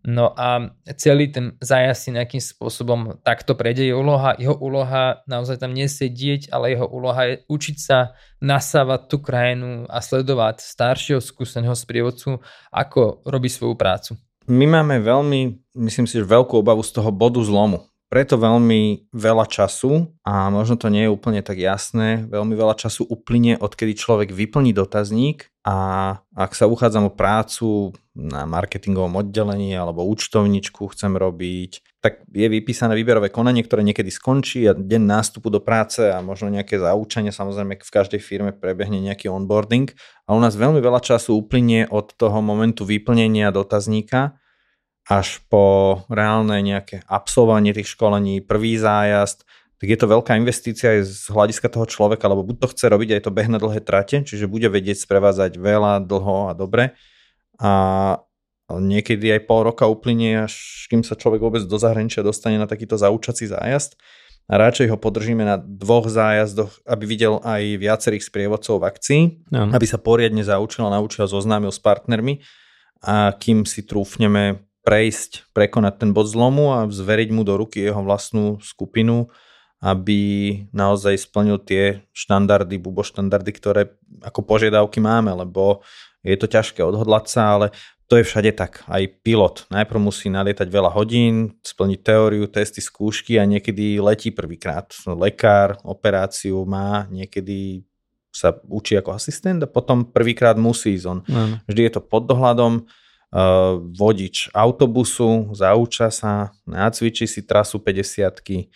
No a celý ten zájazd si nejakým spôsobom takto prejde. Jeho úloha, jeho úloha naozaj tam nesedieť, ale jeho úloha je učiť sa nasávať tú krajinu a sledovať staršieho skúseného sprievodcu, ako robí svoju prácu. My máme veľmi, myslím si, že veľkú obavu z toho bodu zlomu. preto veľmi veľa času, a možno to nie je úplne tak jasné, veľmi veľa času uplynie, odkedy človek vyplní dotazník, a ak sa uchádzam o prácu na marketingovom oddelení alebo účtovničku chcem robiť, tak je vypísané výberové konanie, ktoré niekedy skončí, a deň nástupu do práce a možno nejaké zaučenie, samozrejme v každej firme prebehne nejaký onboarding, a u nás veľmi veľa času uplynie od toho momentu vyplnenia dotazníka až po reálne nejaké absolvovanie tých školení, prvý zájazd, tak je to veľká investícia aj z hľadiska toho človeka, lebo buď to chce robiť, aj to beh na dlhé trate, čiže bude vedieť sprevázať veľa, dlho a dobre. A niekedy aj pol roka uplynie, až kým sa človek vôbec do zahraničia dostane na takýto zaučací zájazd. A radšej ho podržíme na dvoch zájazdoch, aby videl aj viacerých sprievodcov v akcii, no. aby sa poriadne zaučil a naučil a zoznámil s partnermi. A kým si trúfneme prejsť, prekonať ten bod zlomu a zveriť mu do ruky jeho vlastnú skupinu, aby naozaj splnil tie štandardy, bubo štandardy, ktoré ako požiadavky máme, lebo je to ťažké odhodlať sa, ale to je všade tak. Aj pilot najprv musí nalietať veľa hodín, splniť teóriu, testy, skúšky, a niekedy letí prvýkrát. Lekár operáciu má, niekedy sa učí ako asistent, a potom prvýkrát musí ísť on. Mm. Vždy je to pod dohľadom. Uh, vodič autobusu, zauča sa, nacvičí si trasu päťdesiatky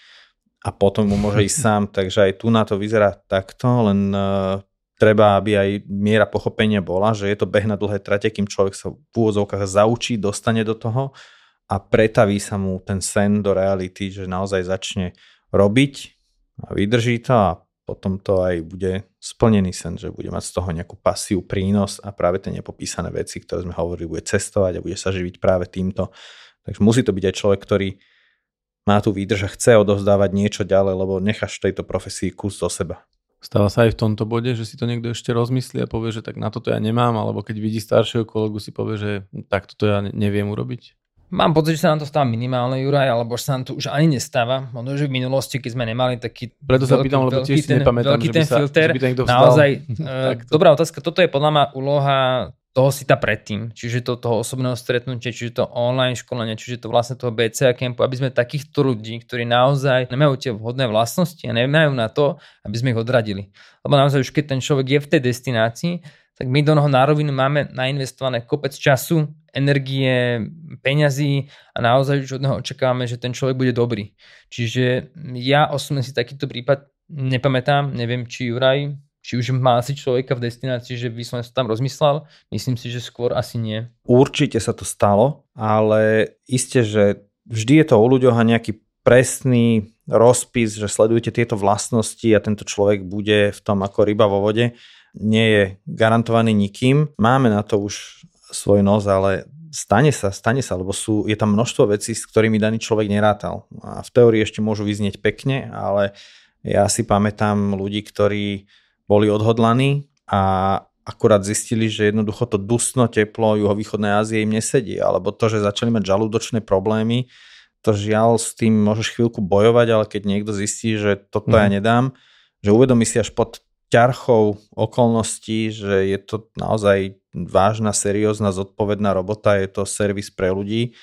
a potom mu môže ísť sám, takže aj tu na to vyzerá takto, len uh, treba, aby aj miera pochopenia bola, že je to beh na dlhé trate, kým človek sa v úvodzovkách zaučí, dostane do toho a pretaví sa mu ten sen do reality, že naozaj začne robiť a vydrží to, a potom to aj bude splnený sen, že bude mať z toho nejakú pasiu, prínos, a práve tie nepopísané veci, ktoré sme hovorili, bude cestovať a bude sa živiť práve týmto. Takže musí to byť aj človek, ktorý má tú výdrž a chce odovzdávať niečo ďalej, lebo necháš tejto profesii kus do seba. Stáva sa aj v tomto bode, že si to niekto ešte rozmyslí a povie, že tak na toto ja nemám, alebo keď vidí staršieho kolegu, si povie, že tak toto ja neviem urobiť. Mám pocit, že sa nám to stáva minimálne, Juraj, alebo sa nám to už ani nestáva. Ono, že v minulosti, keď sme nemali taký Preto sa veľký, pýtam, lebo tiež si nepamätám, že by sa, filter, že by ten niekto vstal. Naozaj, dobrá otázka. Toto je podľa mňa úloha toho sita predtým. Čiže to, toho osobného stretnutia, čiže to online školenie, čiže to vlastne toho bé cé á campu, aby sme takýchto ľudí, ktorí naozaj nemajú tie vhodné vlastnosti a nemajú na to, aby sme ich odradili. Lebo naozaj už keď ten človek je v tej destinácii, tak my do noho nárovinu máme nainvestované kopec času, energie, peňazí, a naozaj už od neho očakávame, že ten človek bude dobrý. Čiže ja osobne si takýto prípad nepamätám, neviem, či Juraj, či už má si človeka v destinácii, že vyslovene sa tam rozmyslel, myslím si, že skôr asi nie. Určite sa to stalo, ale iste, že vždy je to o ľuďoch a nejaký presný rozpis, že sledujete tieto vlastnosti a tento človek bude v tom ako ryba vo vode, nie je garantovaný nikým. Máme na to už svoj nos, ale stane sa, stane sa, lebo sú, je tam množstvo vecí, s ktorými daný človek nerátal. A v teórii ešte môžu vyznieť pekne, ale ja si pamätám ľudí, ktorí boli odhodlaní a akurát zistili, že jednoducho to dusno teplo juhovýchodnej Ázie im nesedí, alebo to, že začali mať žalúdočné problémy, to žiaľ s tým môžeš chvíľku bojovať, ale keď niekto zistí, že toto mm. ja nedám, že uvedomí si až pod ťarchou okolností, že je to naozaj vážna, seriózna, zodpovedná robota, je to servis pre ľudí,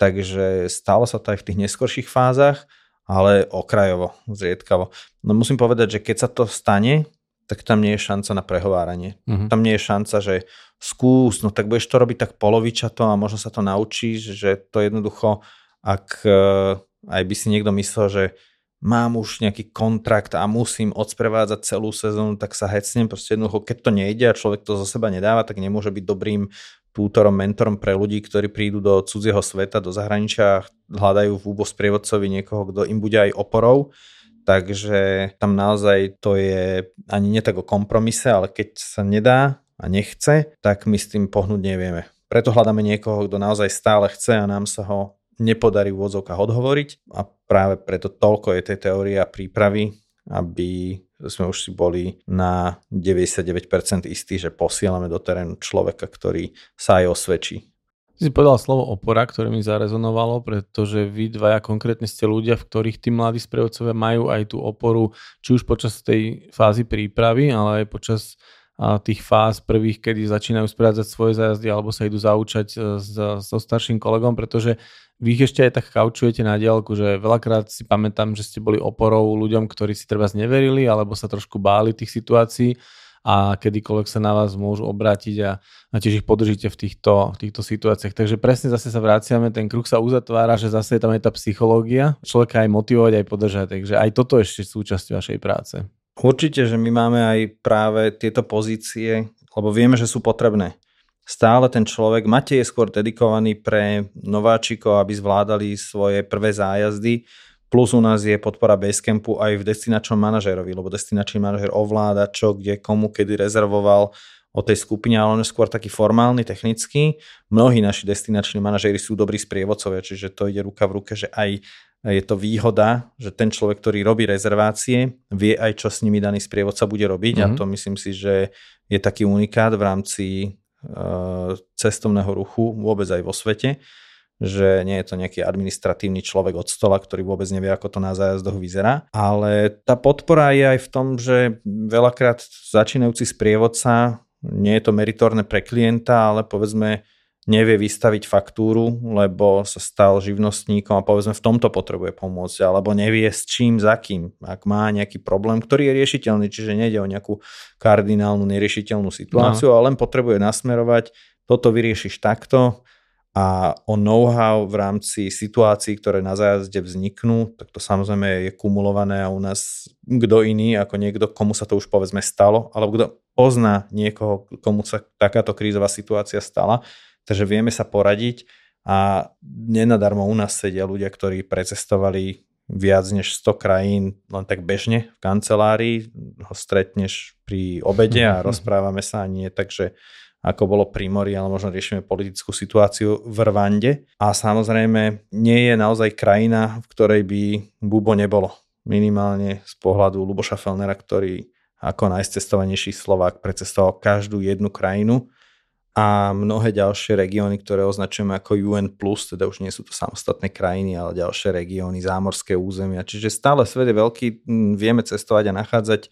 takže stalo sa to aj v tých neskorších fázach, ale okrajovo, zriedkavo. No musím povedať, že keď sa to stane, tak tam nie je šanca na prehováranie. Mm-hmm. Tam nie je šanca, že skús, no tak budeš to robiť tak polovičato a možno sa to naučíš, že to jednoducho, ak aj by si niekto myslel, že mám už nejaký kontrakt a musím odsprevádzať celú sezónu, tak sa hecnem. Proste jednoducho, keď to nejde a človek to zo seba nedáva, tak nemôže byť dobrým tútorom, mentorom pre ľudí, ktorí prídu do cudzieho sveta, do zahraničia a hľadajú v úbo sprievodcovi niekoho, kto im bude aj oporou. Takže tam naozaj to je ani nie tak o kompromise, ale keď sa nedá a nechce, tak my s tým pohnúť nevieme. Preto hľadáme niekoho, kto naozaj stále chce a nám sa ho nepodarí v úvodzovkách odhovoriť, a práve preto toľko je tej teórie a prípravy, aby sme už si boli na deväťdesiatdeväť percent istí, že posielame do terénu človeka, ktorý sa aj osvedčí. Si povedal slovo opora, ktoré mi zarezonovalo, pretože vy dvaja konkrétne ste ľudia, v ktorých tí mladí sprievodcovia majú aj tú oporu, či už počas tej fázy prípravy, ale aj počas tých fáz prvých, kedy začínajú sprevádzať svoje zájazdy alebo sa idú zaučať so starším kolegom, pretože vy ich ešte aj tak kaučujete na diaľku, že veľakrát si pamätám, že ste boli oporou ľuďom, ktorí si trebárs neverili alebo sa trošku báli tých situácií a kedykoľvek sa na vás môžu obrátiť a, a tiež ich podržíte v týchto, v týchto situáciách. Takže presne zase sa vraciame, ten kruh sa uzatvára, že zase je tam aj tá psychológia, človeka aj motivovať, aj podržať, takže aj toto ešte súčasť vašej práce. Určite, že my máme aj práve tieto pozície, lebo vieme, že sú potrebné. Stále ten človek, Matej je skôr dedikovaný pre nováčikov, aby zvládali svoje prvé zájazdy, plus u nás je podpora Basecampu aj v destinačnom manažérovi, lebo destinačný manažér ovláda čo, kde, komu, kedy rezervoval o tej skupine, ale on je skôr taký formálny, technický. Mnohí naši destinační manažéri sú dobrí sprievodcovia, čiže to ide ruka v ruke, že aj je to výhoda, že ten človek, ktorý robí rezervácie, vie aj, čo s nimi daný sprievodca bude robiť, mm-hmm. a to myslím si, že je taký unikát v rámci e, cestovného ruchu vôbec aj vo svete, že nie je to nejaký administratívny človek od stola, ktorý vôbec nevie, ako to na zájazdoch vyzerá. Ale tá podpora je aj v tom, že veľakrát začínajúci sprievodca, nie je to meritorné pre klienta, ale povedzme nevie vystaviť faktúru, lebo sa stal živnostníkom a povedzme v tomto potrebuje pomôcť, alebo nevie s čím, za kým, ak má nejaký problém, ktorý je riešiteľný, čiže nejde o nejakú kardinálnu, neriešiteľnú situáciu, no. ale len potrebuje nasmerovať, toto vyriešiš takto, a o know-how v rámci situácií, ktoré na zájazde vzniknú, tak to samozrejme je kumulované a u nás kto iný ako niekto, komu sa to už povedzme stalo, alebo kto pozná niekoho, komu sa takáto krízová situácia stala, takže vieme sa poradiť a nenadarmo u nás sedia ľudia, ktorí precestovali viac než sto krajín len tak bežne v kancelárii, ho stretneš pri obede a rozprávame sa, nie takže ako bolo pri mori, ale možno riešime politickú situáciu v Rwande. A samozrejme, nie je naozaj krajina, v ktorej by Bubo nebolo. Minimálne z pohľadu Luboša Felnera, ktorý ako najcestovanejší Slovák precestoval každú jednu krajinu a mnohé ďalšie regióny, ktoré označujeme ako U N plus, teda už nie sú to samostatné krajiny, ale ďalšie regióny, zámorské územia. Čiže stále svet je veľký, vieme cestovať a nachádzať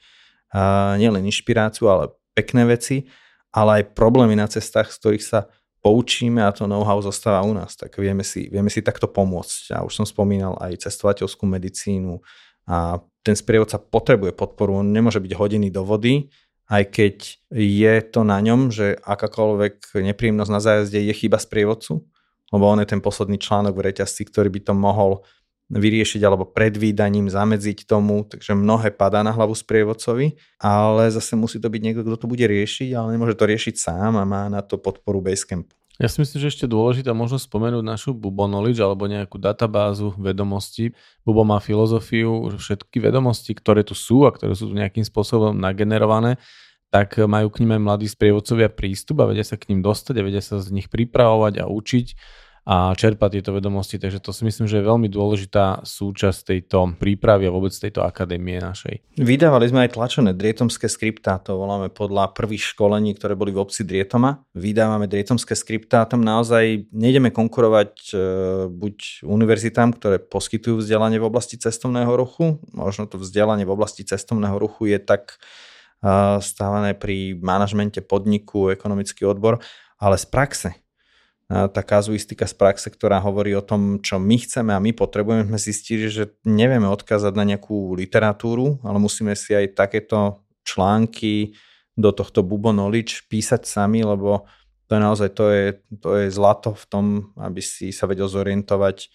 a nielen inšpiráciu, ale pekné veci, ale aj problémy na cestách, z ktorých sa poučíme a to know-how zostáva u nás. Tak vieme si, vieme si takto pomôcť. A už som spomínal aj cestovateľskú medicínu a ten sprievodca potrebuje podporu. On nemôže byť hodený do vody, aj keď je to na ňom, že akákoľvek nepríjemnosť na zájazde je chyba sprievodcu, lebo on je ten posledný článok v reťazci, ktorý by to mohol vyriešiť alebo predvídaním zamedziť tomu, takže mnohé padá na hlavu sprievodcovi, ale zase musí to byť niekto, kto to bude riešiť, ale nemôže to riešiť sám a má na to podporu Basecampu. Ja si myslím, že ešte dôležitá možnosť spomenúť našu Bubo Knowledge alebo nejakú databázu vedomostí. Bubo má filozofiu, že všetky vedomosti, ktoré tu sú a ktoré sú tu nejakým spôsobom nagenerované, tak majú k nim aj mladí sprievodcovia prístup a vedia sa k ním dostať a vedia sa z nich pripravovať a učiť a čerpať tieto vedomosti, takže to si myslím, že je veľmi dôležitá súčasť tejto prípravy a vôbec tejto akadémie našej. Vydávali sme aj tlačené drietomské skriptá, to voláme podľa prvých školení, ktoré boli v obci Drietoma. Vydávame drietomské skriptá, tam naozaj nejdeme konkurovať e, buď univerzitám, ktoré poskytujú vzdelanie v oblasti cestovného ruchu, možno to vzdelanie v oblasti cestovného ruchu je tak e, stávané pri manažmente podniku, ekonomický odbor, ale z praxe. Tá kazuistika z praxe, ktorá hovorí o tom, čo my chceme a my potrebujeme, sme zistili, že nevieme odkázať na nejakú literatúru, ale musíme si aj takéto články do tohto Bubo Knowledge písať sami, lebo to je naozaj to je, to je zlato v tom, aby si sa vedel zorientovať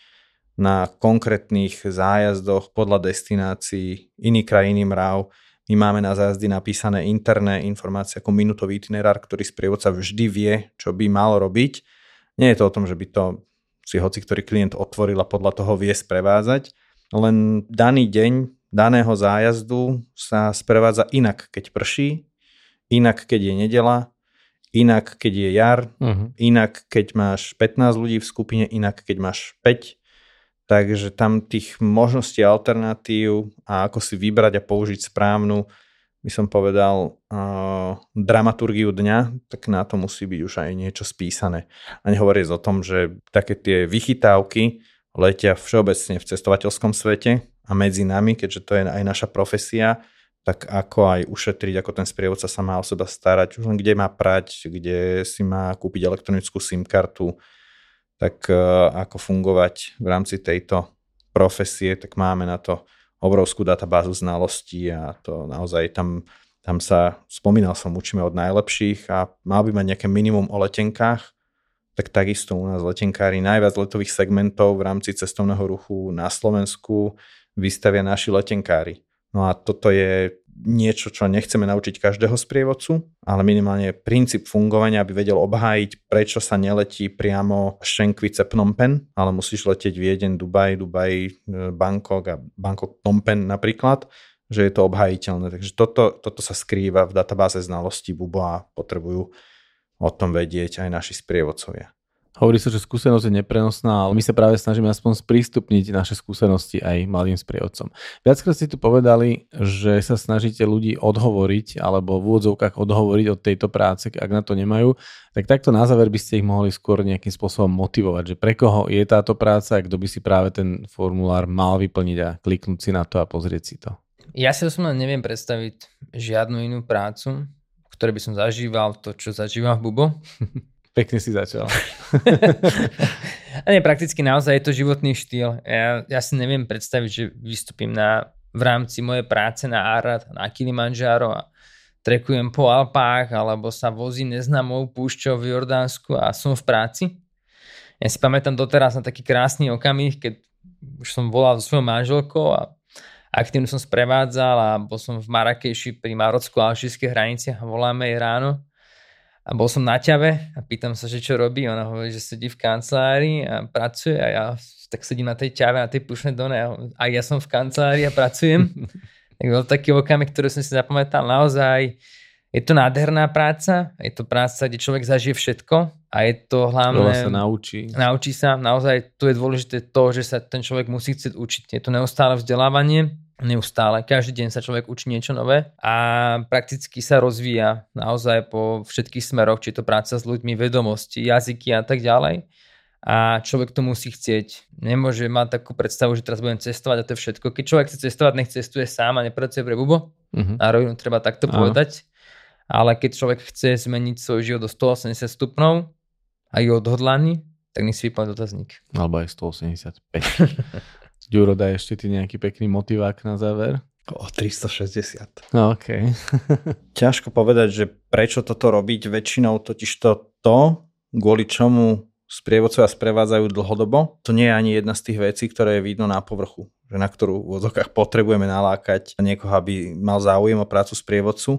na konkrétnych zájazdoch podľa destinácií, iný kraj, iný mrav. My máme na zájazdy napísané interné informácie ako minutový itinerár, ktorý sprievodca vždy vie, čo by mal robiť. Nie je to o tom, že by to si hoci ktorý klient otvoril a podľa toho vie sprevázať, len daný deň daného zájazdu sa sprevádza inak, keď prší, inak, keď je nedeľa, inak, keď je jar, uh-huh. inak, keď máš pätnásť ľudí v skupine, inak, keď máš päť. Takže tam tých možností alternatív a ako si vybrať a použiť správnu, by som povedal, uh, dramaturgiu dňa, tak na to musí byť už aj niečo spísané. A nehovoriť o tom, že také tie vychytávky letia všeobecne v cestovateľskom svete a medzi nami, keďže to je aj naša profesia, tak ako aj ušetriť, ako ten sprievodca sa má o seba starať, už len kde má prať, kde si má kúpiť elektronickú SIM kartu, tak ako fungovať v rámci tejto profesie, tak máme na to obrovskú databázu znalostí a to naozaj tam, tam sa, spomínal som, učíme od najlepších a mal by mať nejaké minimum o letenkách, tak takisto u nás letenkári najviac letových segmentov v rámci cestovného ruchu na Slovensku vystavia naši letenkári. No a toto je niečo, čo nechceme naučiť každého sprievodcu, ale minimálne princíp fungovania, aby vedel obhájiť, prečo sa neletí priamo z Šenkvice Phnom Penh, ale musíš letieť Viedeň, Dubaj, Dubaj, Bangkok a Bangkok Phnom Penh napríklad, že je to obhájiteľné. Takže toto, toto sa skrýva v databáze znalostí Bubo a potrebujú o tom vedieť aj naši sprievodcovia. Hovorí sa, že skúsenosť je neprenosná, ale my sa práve snažíme aspoň sprístupniť naše skúsenosti aj mladým sprievodcom. Viackrát ste tu povedali, že sa snažíte ľudí odhovoriť alebo v úvodzovkách odhovoriť od tejto práce, ak na to nemajú, tak takto na záver by ste ich mohli skôr nejakým spôsobom motivovať, že pre koho je táto práca a kto by si práve ten formulár mal vyplniť a kliknúť si na to a pozrieť si to. Ja si osobne neviem predstaviť žiadnu inú prácu, ktoré by som zažíval to, čo zažívam v Bubo. Pekne si začal. A nie, prakticky naozaj je to životný štýl. Ja, ja si neviem predstaviť, že vystúpim na, v rámci mojej práce na Arad, na Kilimandžáro a trekujem po Alpách, alebo sa vozím neznámou púšťou v Jordánsku a som v práci. Ja si pamätám doteraz na taký krásny okamih, keď už som volal so svojou manželkou a aktívne som sprevádzal a bol som v Marakejši pri marocko-alžírskej hranici a voláme jej ráno. A bol som na ťave a pýtam sa, že čo robí. Ona hovorí, že sedí v kancelárii a pracuje a ja tak sedím na tej ťave, na tej pušnej done a ja som v kancelárii a pracujem. Tak bol taký okamih, ktorý som si zapamätal. Naozaj je to nádherná práca, je to práca, kde človek zažije všetko a je to hlavne... Človek sa naučí. Naučí sa. Naozaj tu je dôležité to, že sa ten človek musí chcieť učiť. Je to neustále vzdelávanie. Neustále. Každý deň sa človek učí niečo nové a prakticky sa rozvíja naozaj po všetkých smeroch, či je to práca s ľuďmi, vedomosti, jazyky a tak ďalej. A človek to musí chcieť. Nemôže mať takú predstavu, že teraz budem cestovať a to je všetko. Keď človek chce cestovať, nech cestuje sám a nepracuje pre Bubo. Uh-huh. Na rovinu treba takto Áno. povedať. Ale keď človek chce zmeniť svoj život do stoosemdesiat stupňov a je odhodlaný, tak nech si vyplniť dotazník. Alebo aj stoosemdesiatpäť. Ďuro, daj ešte ty nejaký pekný motivák na záver? O tristošesťdesiat. No, OK. Ťažko povedať, že prečo toto robiť. Väčšinou totiž to, to kvôli čomu sprievodcovia sprevádzajú dlhodobo, to nie je ani jedna z tých vecí, ktoré je vidno na povrchu, že na ktorú v odzokách potrebujeme nalákať niekoho, aby mal záujem o prácu sprievodcu.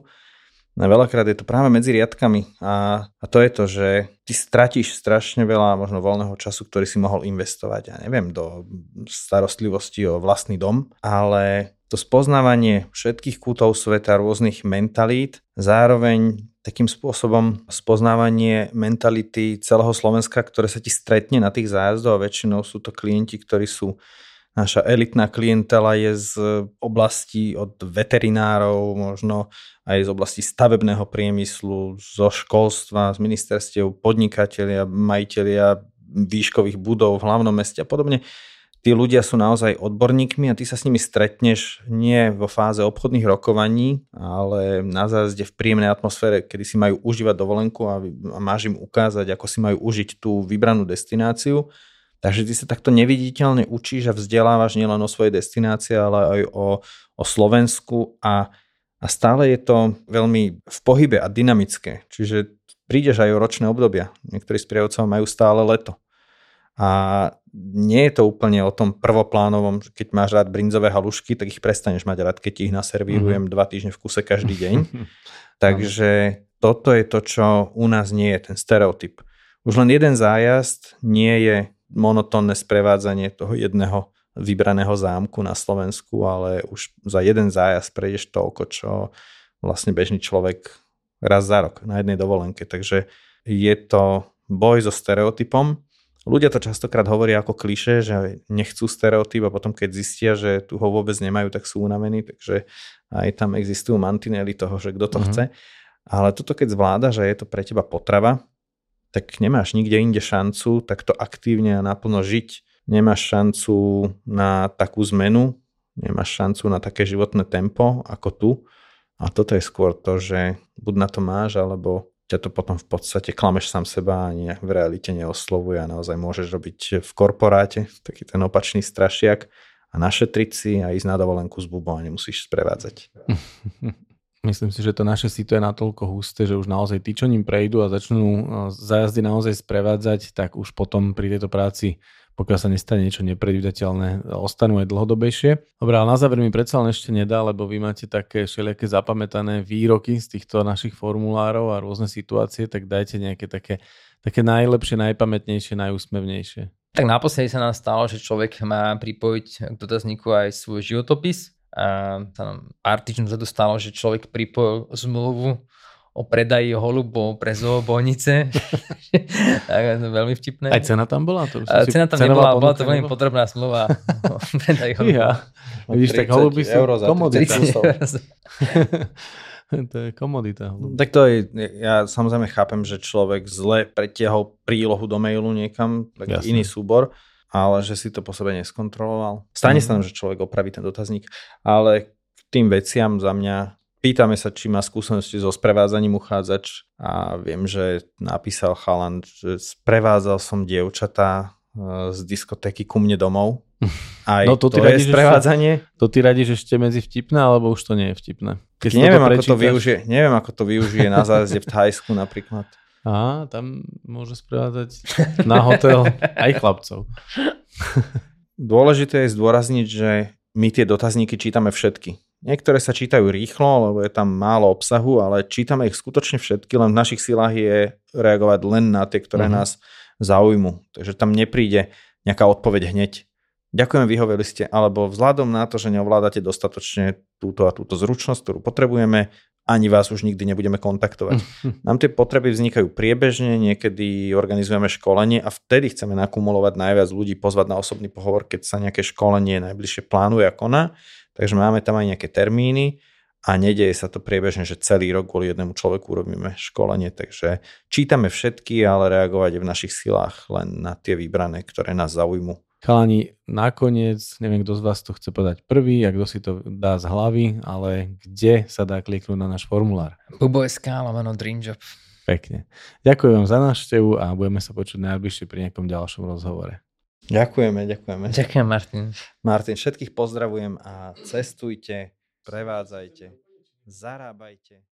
No, veľakrát je to práve medzi riadkami a, a to je to, že ty stratíš strašne veľa možno voľného času, ktorý si mohol investovať, ja neviem, do starostlivosti o vlastný dom, ale to spoznávanie všetkých kútov sveta, rôznych mentalít, zároveň takým spôsobom spoznávanie mentality celého Slovenska, ktoré sa ti stretne na tých zájazdoch a väčšinou sú to klienti, ktorí sú... Naša elitná klientela je z oblasti od veterinárov, možno aj z oblasti stavebného priemyslu, zo školstva, z ministerstiev, podnikatelia, majitelia výškových budov v hlavnom meste a podobne. Tí ľudia sú naozaj odborníkmi a ty sa s nimi stretneš nie vo fáze obchodných rokovaní, ale na zájazde v príjemnej atmosfére, kedy si majú užívať dovolenku a máš im ukázať, ako si majú užiť tú vybranú destináciu. Takže ty sa takto neviditeľne učíš a vzdelávaš nielen o svojej destinácii, ale aj o, o Slovensku a, a stále je to veľmi v pohybe a dynamické. Čiže prídeš aj o ročné obdobia. Niektorí sprievodcovia majú stále leto. A nie je to úplne o tom prvoplánovom, keď máš rád brinzové halušky, tak ich prestaneš mať rád, keď ich naservírujem mm-hmm. dva týždne v kuse každý deň. Takže toto je to, čo u nás nie je, ten stereotyp. Už len jeden zájazd nie je monotónne sprevádzanie toho jedného vybraného zámku na Slovensku, ale už za jeden zájazd prejdeš toľko, čo vlastne bežný človek raz za rok na jednej dovolenke. Takže je to boj so stereotypom. Ľudia to častokrát hovoria ako klišé, že nechcú stereotyp a potom keď zistia, že tu ho vôbec nemajú, tak sú unavení, takže aj tam existujú mantinely toho, že kto to mm-hmm. chce. Ale toto keď zvláda, že je to pre teba potrava, tak nemáš nikde inde šancu takto aktívne a naplno žiť. Nemáš šancu na takú zmenu, nemáš šancu na také životné tempo ako tu. A toto je skôr to, že buď na to máš, alebo ťa to potom v podstate klameš sám seba a nejak v realite neoslovuje a naozaj môžeš robiť v korporáte taký ten opačný strašiak a našetriť si a ísť na dovolenku s Bubom a nemusíš sprevádzať. Myslím si, že to naše sito je natoľko husté, že už naozaj tí, čo ním prejdú a začnú zájazdy naozaj sprevádzať, tak už potom pri tejto práci, pokiaľ sa nestane niečo nepredvídateľné, ostanú aj dlhodobejšie. Dobre, ale na záver mi predsa len ešte nedá, lebo vy máte také všelijaké zapamätané výroky z týchto našich formulárov a rôzne situácie, tak dajte nejaké také, také najlepšie, najpamätnejšie, najúsmevnejšie. Tak naposledy sa nám stalo, že človek má pripojiť k dotazníku aj svoj životopis. A tam pár týždňov sa to stalo, že človek pripojil zmluvu o predaji holubov pre zoobojnice. Tak to veľmi vtipné. Aj cena tam bola? To a cena tam nebola, bola to veľmi podrobná zmluva o predaji holubov. Ja. Vidíš, tak holuby sú komodita. To je komodita. Holub. Tak to je, ja samozrejme chápem, že človek zle pretiahol prílohu do mailu niekam, tak iný súbor. Ale že si to po sebe neskontroloval. Stane sa nám, že človek opraví ten dotazník, ale k tým veciam za mňa pýtame sa, či má skúsenosti so sprevádzaním uchádzač a viem, že napísal chalan, že sprevádzal som dievčatá z diskotéky ku mne domov. Aj no, to, to je radíš, sprevádzanie. To ty radíš ešte medzi vtipné, alebo už to nie je vtipné? Neviem, to ako to využije, neviem, ako to využije na zájazde v Thajsku napríklad. Á, tam môže sprevádzať na hotel aj chlapcov. Dôležité je zdôrazniť, že my tie dotazníky čítame všetky. Niektoré sa čítajú rýchlo, lebo je tam málo obsahu, ale čítame ich skutočne všetky, len v našich silách je reagovať len na tie, ktoré uh-huh. nás zaujmú. Takže tam nepríde nejaká odpoveď hneď. Ďakujem, vyhoveli ste, alebo vzhľadom na to, že neovládate dostatočne túto a túto zručnosť, ktorú potrebujeme, ani vás už nikdy nebudeme kontaktovať. Nám tie potreby vznikajú priebežne, niekedy organizujeme školenie a vtedy chceme nakumulovať najviac ľudí, pozvať na osobný pohovor, keď sa nejaké školenie najbližšie plánuje a koná. Takže máme tam aj nejaké termíny a nedieje sa to priebežne, že celý rok kvôli jednému človeku robíme školenie. Takže čítame všetky, ale reagovať je v našich silách len na tie vybrané, ktoré nás zaujmú. Chalani, nakoniec, neviem, kto z vás to chce podať prvý a kto si to dá z hlavy, ale kde sa dá kliknúť na náš formulár? bubo bodka es ká, lomeno Dreamjob. Pekne. Ďakujem vám za návštevu a budeme sa počuť najbližšie pri nejakom ďalšom rozhovore. Ďakujeme, ďakujeme. Ďakujem, Martin. Martin, všetkých pozdravujem a cestujte, prevádzajte, zarábajte.